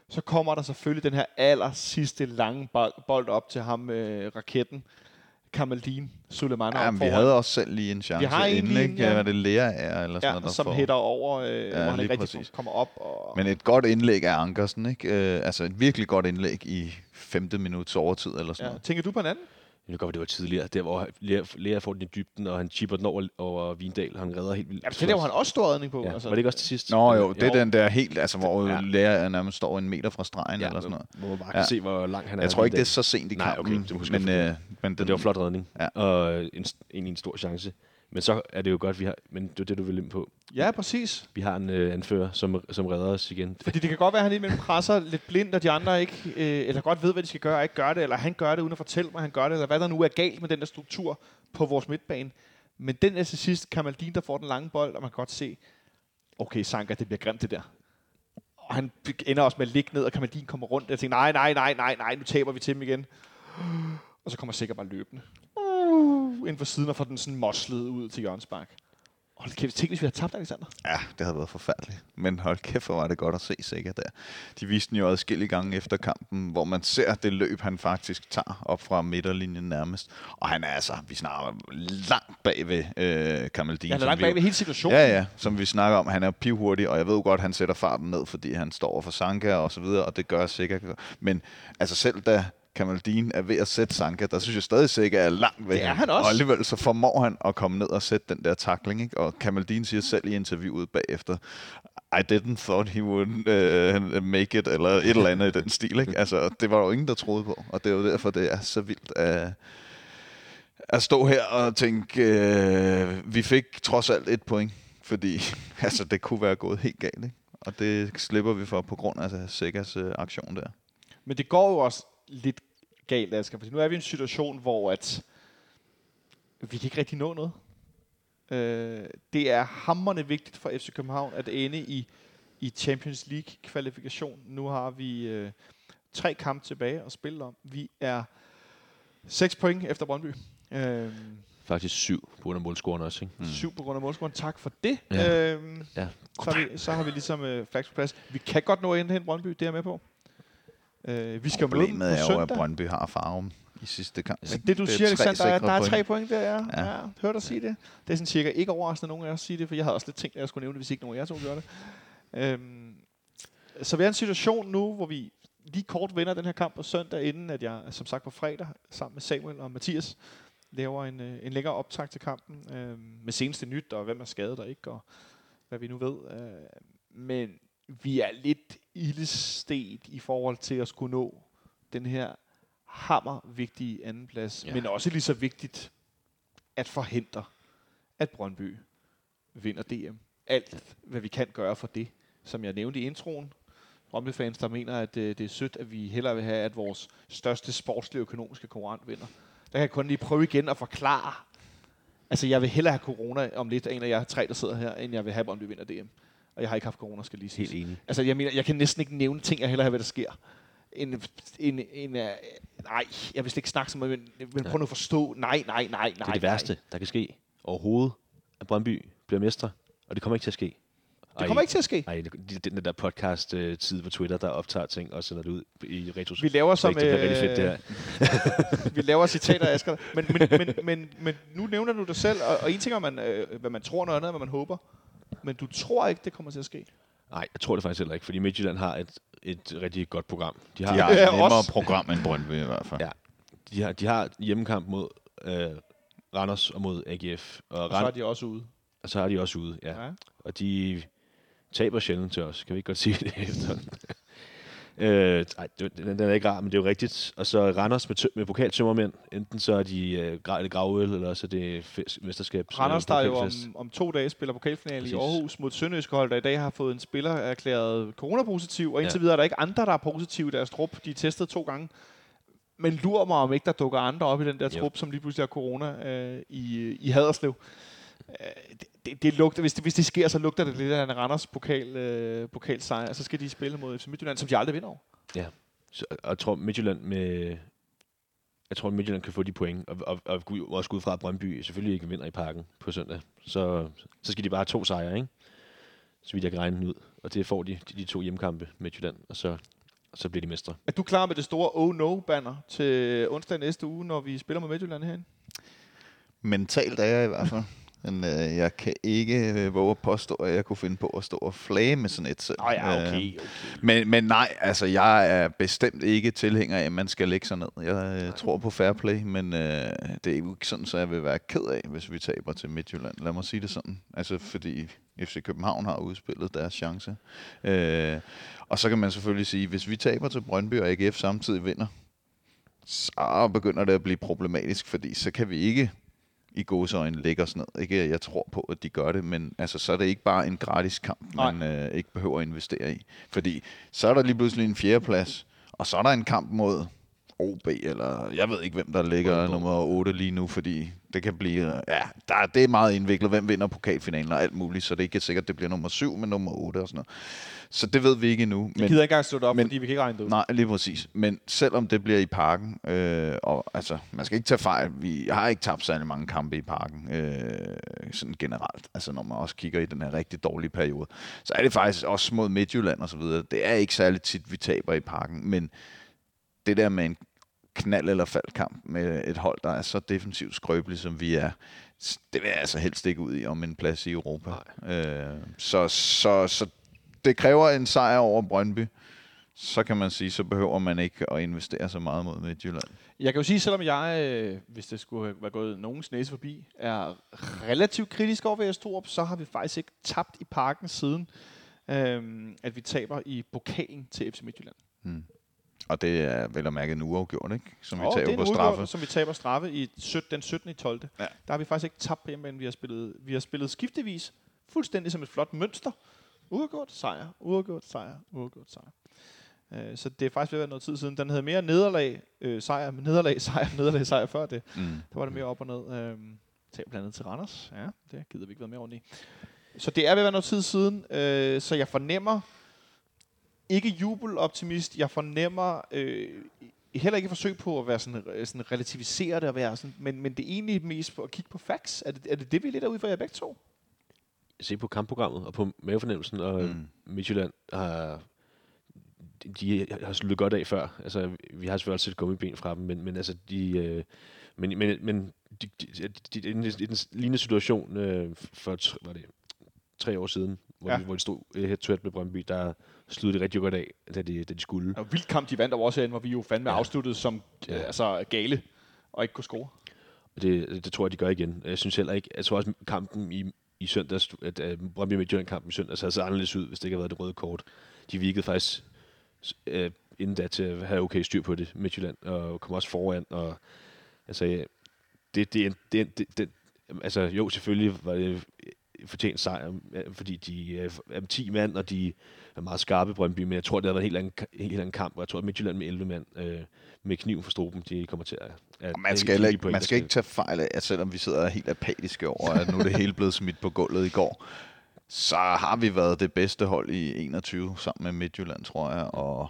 Så kommer der selvfølgelig den her aller sidste lange bold op til ham, raketten. Kamaldin Sulemana. Ja, vi havde også selv lige en chance inden, ikke? Ja, det lærer er eller sådan noget. Som hætter over, hvor han ikke rigtig kommer op. Men et godt indlæg af Ankersen, ikke? Altså et virkelig godt indlæg i 5. minuts overtid eller sådan noget. Tænker du på en anden? Jeg godt, det var tidligere, der hvor Lea får den i dybden, og han chipper den over Vindal, han redder helt vildt. Ja, det var han også stor redning på. Ja. Altså. Var det ikke også til sidst? Nå jo, det er den der helt, altså hvor Lea nærmest står en meter fra stregen eller sådan noget. Hvor man bare kan se, hvor lang han er. Jeg tror ikke, det er så sent i kampen. Nej, okay, det måske men det var flot redning, og egentlig en stor chance. Men så er det jo godt, vi har... Men det er det, du vil ind på. Ja, præcis. Vi har en anfører, som redder os igen. Fordi det kan godt være, at han imellem presser lidt blind, og de andre ikke... eller godt ved, hvad de skal gøre, og ikke gør det. Eller han gør det, uden at fortælle mig, han gør det. Eller hvad der nu er galt med den der struktur på vores midtbane. Men den er til sidst Kamaldin, der får den lange bold, og man kan godt se... Okay, Sanka, det bliver grimt, det der. Og han ender også med at ligge ned, og Kamaldin kommer rundt. Og jeg tænker, nej, nu taber vi til dem igen. Og så kommer sikkert bare løbende inden for siden og får den sådan moslet ud til Jørgens Bak. Hold kæft, tænk hvis vi havde tabt, Alexander. Ja, det havde været forfærdeligt. Men hold kæft, hvor var det godt at se sikkert der. De viste den jo adskillige gange efter kampen, hvor man ser det løb, han faktisk tager op fra midterlinjen nærmest. Og han er altså, vi snakker langt bagved Kamaldin. Ja, langt bagved hele situationen. Ja, som vi snakker om. Han er pivhurtig, og jeg ved jo godt, han sætter farten ned, fordi han står over for Sanka og så videre, og det gør sikkert. Men altså selv da Kamaldin er ved at sætte Sanka, der synes jeg stadig sikkert er langt væk. Det er han også. Og alligevel så formår han at komme ned og sætte den der tackling, ikke? Og Kamaldin siger selv i interviewet bagefter, I didn't thought he would make it, eller et eller andet i den stil, ikke? Altså, det var jo ingen, der troede på, og det er jo derfor, det er så vildt at stå her og tænke, vi fik trods alt et point, fordi altså, det kunne være gået helt galt, ikke? Og det slipper vi for på grund af Sækkers aktion der. Men det går jo også lidt galt, Asger. Nu er vi i en situation, hvor at vi kan ikke rigtig nå noget. Det er hamrende vigtigt for FC København at ende i Champions League-kvalifikation. Nu har vi 3 kampe tilbage at spille om. Vi er 6 point efter Brøndby. Faktisk 7 på grund af målscoren også, ikke? 7 på grund af målscoren. Tak for det. Ja. Så har vi ligesom flags på plads. Vi kan godt nå at indhente Brøndby, det er med på. Vi skal problemet er jo, at Brøndby har Farum i sidste kamp. Altså det, du siger, Alexander, er, at der er 3 point der, ja. Hørte dig sige det. Det er sådan cirka ikke overraskende, nogen af os siger det, for jeg havde også lidt tænkt, at jeg skulle nævne det, hvis ikke nogen af jer to gjorde det. Så vi er i en situation nu, hvor vi lige kort vinder den her kamp på søndag, inden at jeg, som sagt på fredag, sammen med Samuel og Mathias, laver en længere optag til kampen med seneste nyt, og hvem er skadet og ikke, og hvad vi nu ved. Men vi er lidt ildestet i forhold til at skulle nå den her hammervigtige andenplads, men også lige så vigtigt at forhindre, at Brøndby vinder DM. Alt, hvad vi kan gøre for det, som jeg nævnte i introen. Brøndby-fans, der mener, at det er sødt, at vi hellere vil have, at vores største sportslige økonomiske konkurrent vinder. Der kan jeg kun lige prøve igen at forklare. Altså, jeg vil hellere have corona om lidt, en af jer tre, der sidder her, end jeg vil have Brøndby vinder DM. Og jeg har ikke haft corona, skal lige sige. Helt enig. Altså, jeg mener, jeg kan næsten ikke nævne ting, jeg hellere have, hvad der sker. Nej, jeg vil slet ikke snakke så meget, men prøv nu at forstå. Nej. Det er det værste, der kan ske overhovedet, at Brøndby bliver mester, og det kommer ikke til at ske. Det kommer ikke til at ske. Nej, den der podcast-tid på Twitter, der optager ting og sender det ud i retro. Vi laver som... Det er rigtig fedt, det her. Vi laver citater, Asger. Men nu nævner du dig selv, og en ting er, hvad man tror, noget andet, hvad man håber. Men du tror ikke, det kommer til at ske? Nej, jeg tror det faktisk heller ikke, fordi Midtjylland har et rigtig godt program. De har et nemmere program end Brøndby i hvert fald. Ja. De har hjemmekamp mod Randers og mod AGF. Og så er de også ude. Og så er de også ude, ja. Og de... taber sjældent til os. Kan vi ikke godt sige det efter? Den er ikke rar, men det er jo rigtigt. Og så Randers med pokaltømmermænd. Enten så er de gravøl, eller så er det mesterskab. Randers, der jo om 2 dage spiller pokalfinale. Præcis. I Aarhus mod Sønderjyske, der i dag har fået en spiller erklæret coronapositiv, og indtil videre er der ikke andre, der er positive i deres trup. De er testet 2 gange. Men lurer mig, om ikke der dukker andre op i den der trup, som lige pludselig har corona i Haderslev. Det lugter, hvis det sker, så lugter det lidt af en Randers pokalsejr, og så skal de spille mod FC Midtjylland, som de aldrig vinder over. Ja, så, og jeg tror Midtjylland kan få de point, og også ud fra at Brøndby selvfølgelig ikke vinder i Parken på søndag. Så skal de bare have 2 sejre, ikke? Så vidt jeg kan regne ud, og det får de 2 hjemmekampe Midtjylland, og så bliver de mestre. Er du klar med det store oh no banner til onsdag næste uge, når vi spiller mod Midtjylland herinde? Mentalt er jeg i hvert fald. Men jeg kan ikke våge at påstå, at jeg kunne finde på at stå og flage med sådan et selv. Okay. Men nej, altså jeg er bestemt ikke tilhænger af, at man skal lægge sig ned. Jeg tror på fair play, men det er jo ikke sådan, så jeg vil være ked af, hvis vi taber til Midtjylland. Lad mig sige det sådan. Altså fordi FC København har udspillet deres chance. Og så kan man selvfølgelig sige, hvis vi taber til Brøndby og AGF samtidig vinder, så begynder det at blive problematisk, fordi så kan vi ikke... i gåseøjne lægger os ned. Ikke, jeg tror på, at de gør det, men altså, så er det ikke bare en gratis kamp, man ikke behøver at investere i. Fordi så er der lige pludselig en 4. plads, og så er der en kamp mod OB, eller jeg ved ikke, hvem der ligger nummer 8 lige nu, fordi det kan blive... Ja, det er meget indviklet, hvem vinder pokalfinalen og alt muligt, så det er ikke sikkert, det bliver nummer 7, men nummer 8 og sådan noget. Så det ved vi ikke endnu. Vi gider ikke engang stå det op, fordi vi kan ikke regne det ud. Nej, lige præcis. Men selvom det bliver i Parken, og altså, man skal ikke tage fejl, vi har ikke tabt særlig mange kampe i Parken, sådan generelt, altså når man også kigger i den her rigtig dårlige periode, så er det faktisk også mod Midtjylland og så videre. Det er ikke særlig tit, vi taber i Parken, men det der med en knald- eller faldkamp med et hold, der er så defensivt skrøbeligt, som vi er, det vil jeg altså helst ikke ud i om en plads i Europa. Så det kræver en sejr over Brøndby. Så kan man sige, så behøver man ikke at investere så meget mod Midtjylland. Jeg kan jo sige, selvom jeg, hvis det skulle være gået nogens næse forbi, er relativt kritisk over ved Storop, så har vi faktisk ikke tabt i Parken siden, at vi taber i pokalen til FC Midtjylland. Og det er vel at mærke en uafgjort, ikke? Som vi taber på straffe. Som vi taber straffe i den 17. i 12. Ja. Der har vi faktisk ikke tabt på hjemmebane. Vi har spillet skiftevis, fuldstændig som et flot mønster. Uafgjort, sejr, uafgjort, sejr, uafgjort, sejr. Så det er faktisk ved at være noget tid siden. Den havde mere nederlag, sejr, nederlag, sejr, nederlag, sejr før det. Der var det mere op og ned. Tab blandt andet til Randers. Ja, det gider vi ikke være mere ordentligt i. Så det er ved at være noget tid siden. Så jeg fornemmer... ikke jubeloptimist. Jeg fornemmer heller ikke forsøg på at være sådan relativisere det og være sådan, men det er egentlig mest på at kigge på facts. Er det vi er lidt derude for jer begge to? Se på kampprogrammet og på mavefornemmelsen, og Midtjylland har sluttet godt af før. Altså, vi har selvfølgelig også et gummiben fra dem, men altså de i den lignende situation for var det 3 år siden, hvor de stod head-to-head med Brøndby, der sluttede det rigtig godt af, da de skulle. Og vildt kamp, de vandt over også herinde, hvor vi jo fandme afsluttede som gale, og ikke kunne score. Det tror jeg, de gør igen. Jeg synes heller ikke, jeg tror også kampen i søndags, at Brøndby og Midtjylland-kampen i søndags havde så anderledes ud, hvis det ikke havde været det røde kort. De virkede faktisk inden da til at have okay styr på det, Midtjylland, og kom også foran, og altså, det Jamen, altså jo, selvfølgelig var det fortjent sejr, fordi de er 10 mand, og de er meget skarpe i Brøndby, men jeg tror, det havde været en helt anden kamp, og jeg tror, at Midtjylland med 11 mand med kniven for struben, de kommer til at man skal ikke tage fejl af, at selvom vi sidder helt apatiske over, at nu er det hele blevet smidt på gulvet i går, så har vi været det bedste hold i 21 sammen med Midtjylland, tror jeg, og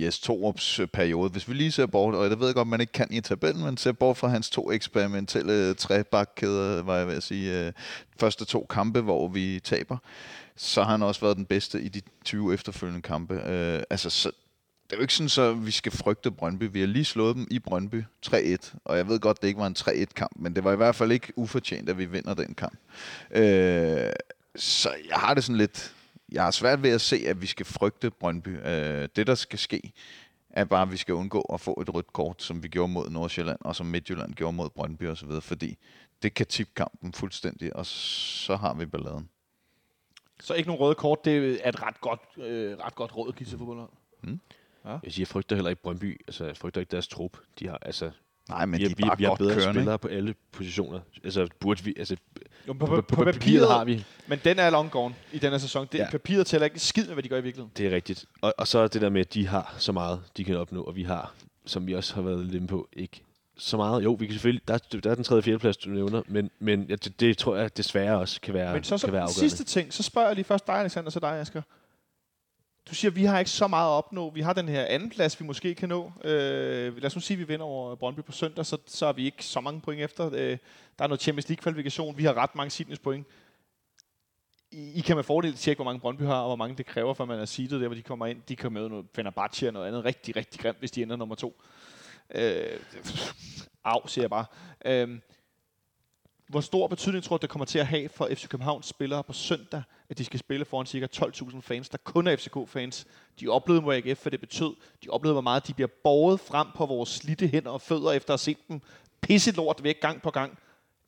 Jes Torups periode. Hvis vi lige ser bort, og jeg ved godt, man ikke kan i tabellen, men ser bort fra hans 2 eksperimentelle trebakkæder, var jeg ved at sige, første 2 kampe, hvor vi taber, så har han også været den bedste i de 20 efterfølgende kampe. Det er jo ikke sådan, så vi skal frygte Brøndby. Vi har lige slået dem i Brøndby 3-1, og jeg ved godt, det ikke var en 3-1-kamp, men det var i hvert fald ikke ufortjent, at vi vinder den kamp. Så jeg har det sådan lidt... Jeg har svært ved at se, at vi skal frygte Brøndby. Det, der skal ske, er bare, at vi skal undgå at få et rødt kort, som vi gjorde mod Nordsjælland, og som Midtjylland gjorde mod Brøndby osv., fordi det kan tippe kampen fuldstændig, og så har vi balladen. Så ikke nogen røde kort, det er et ret godt råd at give til fodboldhold. Ja? Jeg siger, jeg frygter heller ikke Brøndby. Altså, jeg frygter ikke deres trup. De har altså... Nej, men de er bare godt bedre kørende. Spillere på alle positioner. Altså burde vi, altså jo, på papiret har vi. Men den er long gone i den her sæson. Det papiret tæller ikke skid med, hvad de gør i virkeligheden. Det er rigtigt. Og så er det der med, at de har så meget, de kan opnå, og vi har, som vi også har været lidt på, ikke så meget. Jo, vi kan selvfølgelig der er den 3. og 4. plads, du nævner, men det tror jeg desværre også kan være. Men så den sidste ting, så spørger jeg lige først dig, Alexander, så dig, Asger. Du siger, at vi har ikke så meget at opnå. Vi har den her anden plads, vi måske kan nå. Lad os nu sige, at vi vinder over Brøndby på søndag, så er vi ikke så mange point efter. Der er noget Champions League-kvalifikation. Vi har ret mange seedningspoint. I kan med fordel tjekke, hvor mange Brøndby har, og hvor mange det kræver, for man er seedet der, hvor de kommer ind. De kommer med noget Fenerbahce og noget andet rigtig, rigtig grimt, hvis de ender nummer 2. Siger jeg bare. Hvor stor betydning tror du, det kommer til at have for FC Københavns spillere på søndag, at de skal spille foran ca. 12.000 fans, der kun er FCK-fans? De oplevede mod AGF, hvad det betød. De oplevede, hvor meget de bliver båret frem på vores slidte hænder og fødder, efter at have set dem pisse lort væk gang på gang.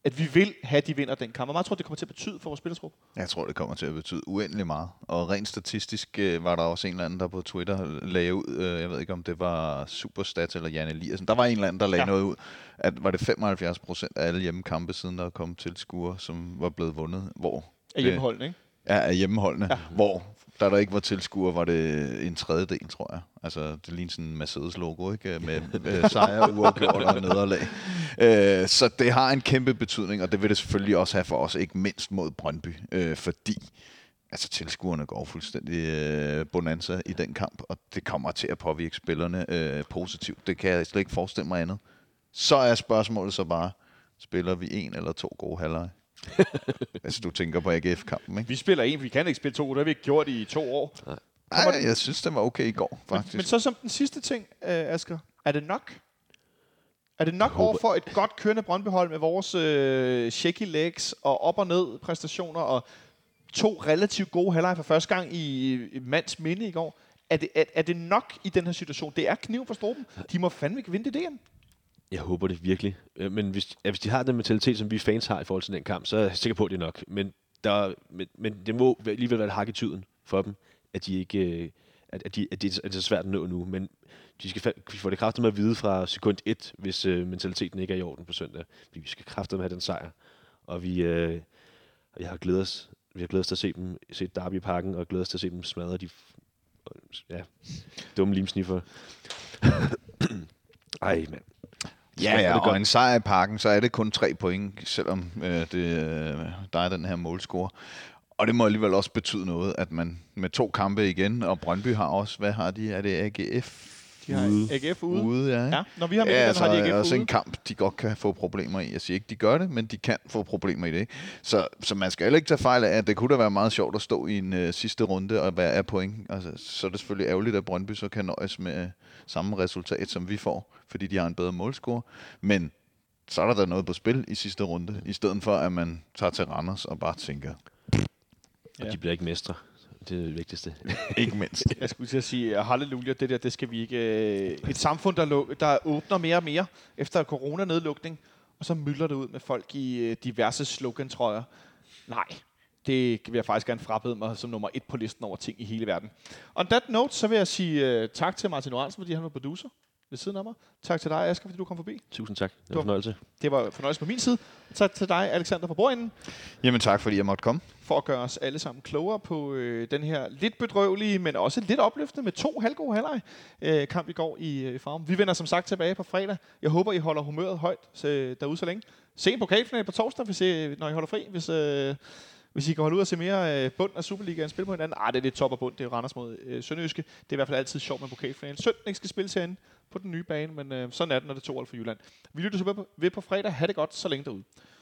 At vi vil have, de vinder den kamp. Hvor meget tror du, det kommer til at betyde for vores spillertrup? Jeg tror, det kommer til at betyde uendelig meget. Og rent statistisk var der også en eller anden, der på Twitter lagde ud, jeg ved ikke, om det var Superstats eller Jan Eliassen, der var en eller anden, der lagde noget ud, at var det 75% af alle hjemmekampe, siden der kom tilskuere, som var blevet vundet. Hvor? Af hjemmeholdene, ikke? Ja, af hjemmeholdene. Ja. Hvor, da der ikke var tilskuere, var det en 3/3, tror jeg. Altså, det ligner sådan en Mercedes-logo, ikke? Med sejre, uafgjort og nederlag. Så det har en kæmpe betydning, og det vil det selvfølgelig også have for os, ikke mindst mod Brøndby, fordi altså, tilskuerne går fuldstændig bonanza i den kamp, og det kommer til at påvirke spillerne positivt. Det kan jeg slet ikke forestille mig andet. Så er spørgsmålet så bare, spiller vi 1 eller 2 gode halvleje? Altså, du tænker på AGF-kampen, ikke? Vi spiller 1, vi kan ikke spille 2, det har vi ikke gjort i 2 år. Nej, jeg synes, det var okay i går, faktisk. Men så som den sidste ting, Asger, er det nok? Er det nok over for et godt kørende Brøndbyhold med vores shaky legs og op- og ned-præstationer og 2 relativt gode halvleje for første gang i mands minde i går? Er det nok i den her situation? Det er kniven for struben. De må fandme ikke vinde det igen. Jeg håber det virkelig. Men hvis de har den mentalitet, som vi fans har i forhold til den kamp, så er jeg sikker på, at det er nok. Men det må alligevel være et hak i tiden for dem, at de ikke... At det er svært at nå nu, men de skal få det kraftigt med at vide fra sekund 1, hvis mentaliteten ikke er i orden på søndag. Vi skal kraftigt med at have den sejr, og vi har glædet os til at se Derby i Parken, og glædet os til at se dem smadre de dumme limsniffer. Ej, mand. Ja, og en sejr i Parken, så er det kun 3 point, selvom der er den her målscore. Og det må alligevel også betyde noget, at man med 2 kampe igen, og Brøndby har også, hvad har de? Er det AGF? De har AGF ude, ja. Når vi har med den, har de AGF ude. Også en kamp, de godt kan få problemer i. Jeg siger ikke, de gør det, men de kan få problemer i det. Så man skal heller ikke tage fejl af, at det kunne da være meget sjovt at stå i en sidste runde og være af point. Altså, så er det selvfølgelig ærgerligt, at Brøndby så kan nøjes med samme resultat, som vi får, fordi de har en bedre målscore. Men så er der noget på spil i sidste runde, i stedet for, at man tager til Randers og bare tænker... Og de bliver ikke mestre. Det er det vigtigste. Ikke mindst. Jeg skulle til at sige, halleluja, det der, det skal vi ikke... Et samfund, der åbner mere og mere efter coronanedlukning, og så myldrer det ud med folk i diverse slogan-trøjer. Nej, det vil jeg faktisk gerne frabede mig som nummer 1 på listen over ting i hele verden. On that note, så vil jeg sige tak til Martin Oransen, fordi han var producer. ved siden af mig. Tak til dig, Asger, fordi du kom forbi. Tusind tak. Det var fornøjelse. Det var fornøjelse på min side. Tak til dig, Alexander, på bordenden. Jamen tak, fordi jeg måtte komme. For at gøre os alle sammen klogere på den her lidt bedrøvelige, men også lidt opløftende med to halvgode halvleje kamp i går i Farum. Vi vender som sagt tilbage på fredag. Jeg håber, I holder humøret højt derude så længe. Se en pokalfinale på torsdag, hvis I, når I holder fri, hvis I kan holde ud og se mere bund af Superligaen spille på hinanden. Det er lidt top og bund, det er Randers mod Sønderjyske. Det er i hvert fald altid sjovt med pokalfinalen. Søndag ikke skal spilles herinde på den nye bane, men sådan er det, når det er 2-0 for Jylland. Vi lytter så ved på fredag. Ha' det godt, så længe derude.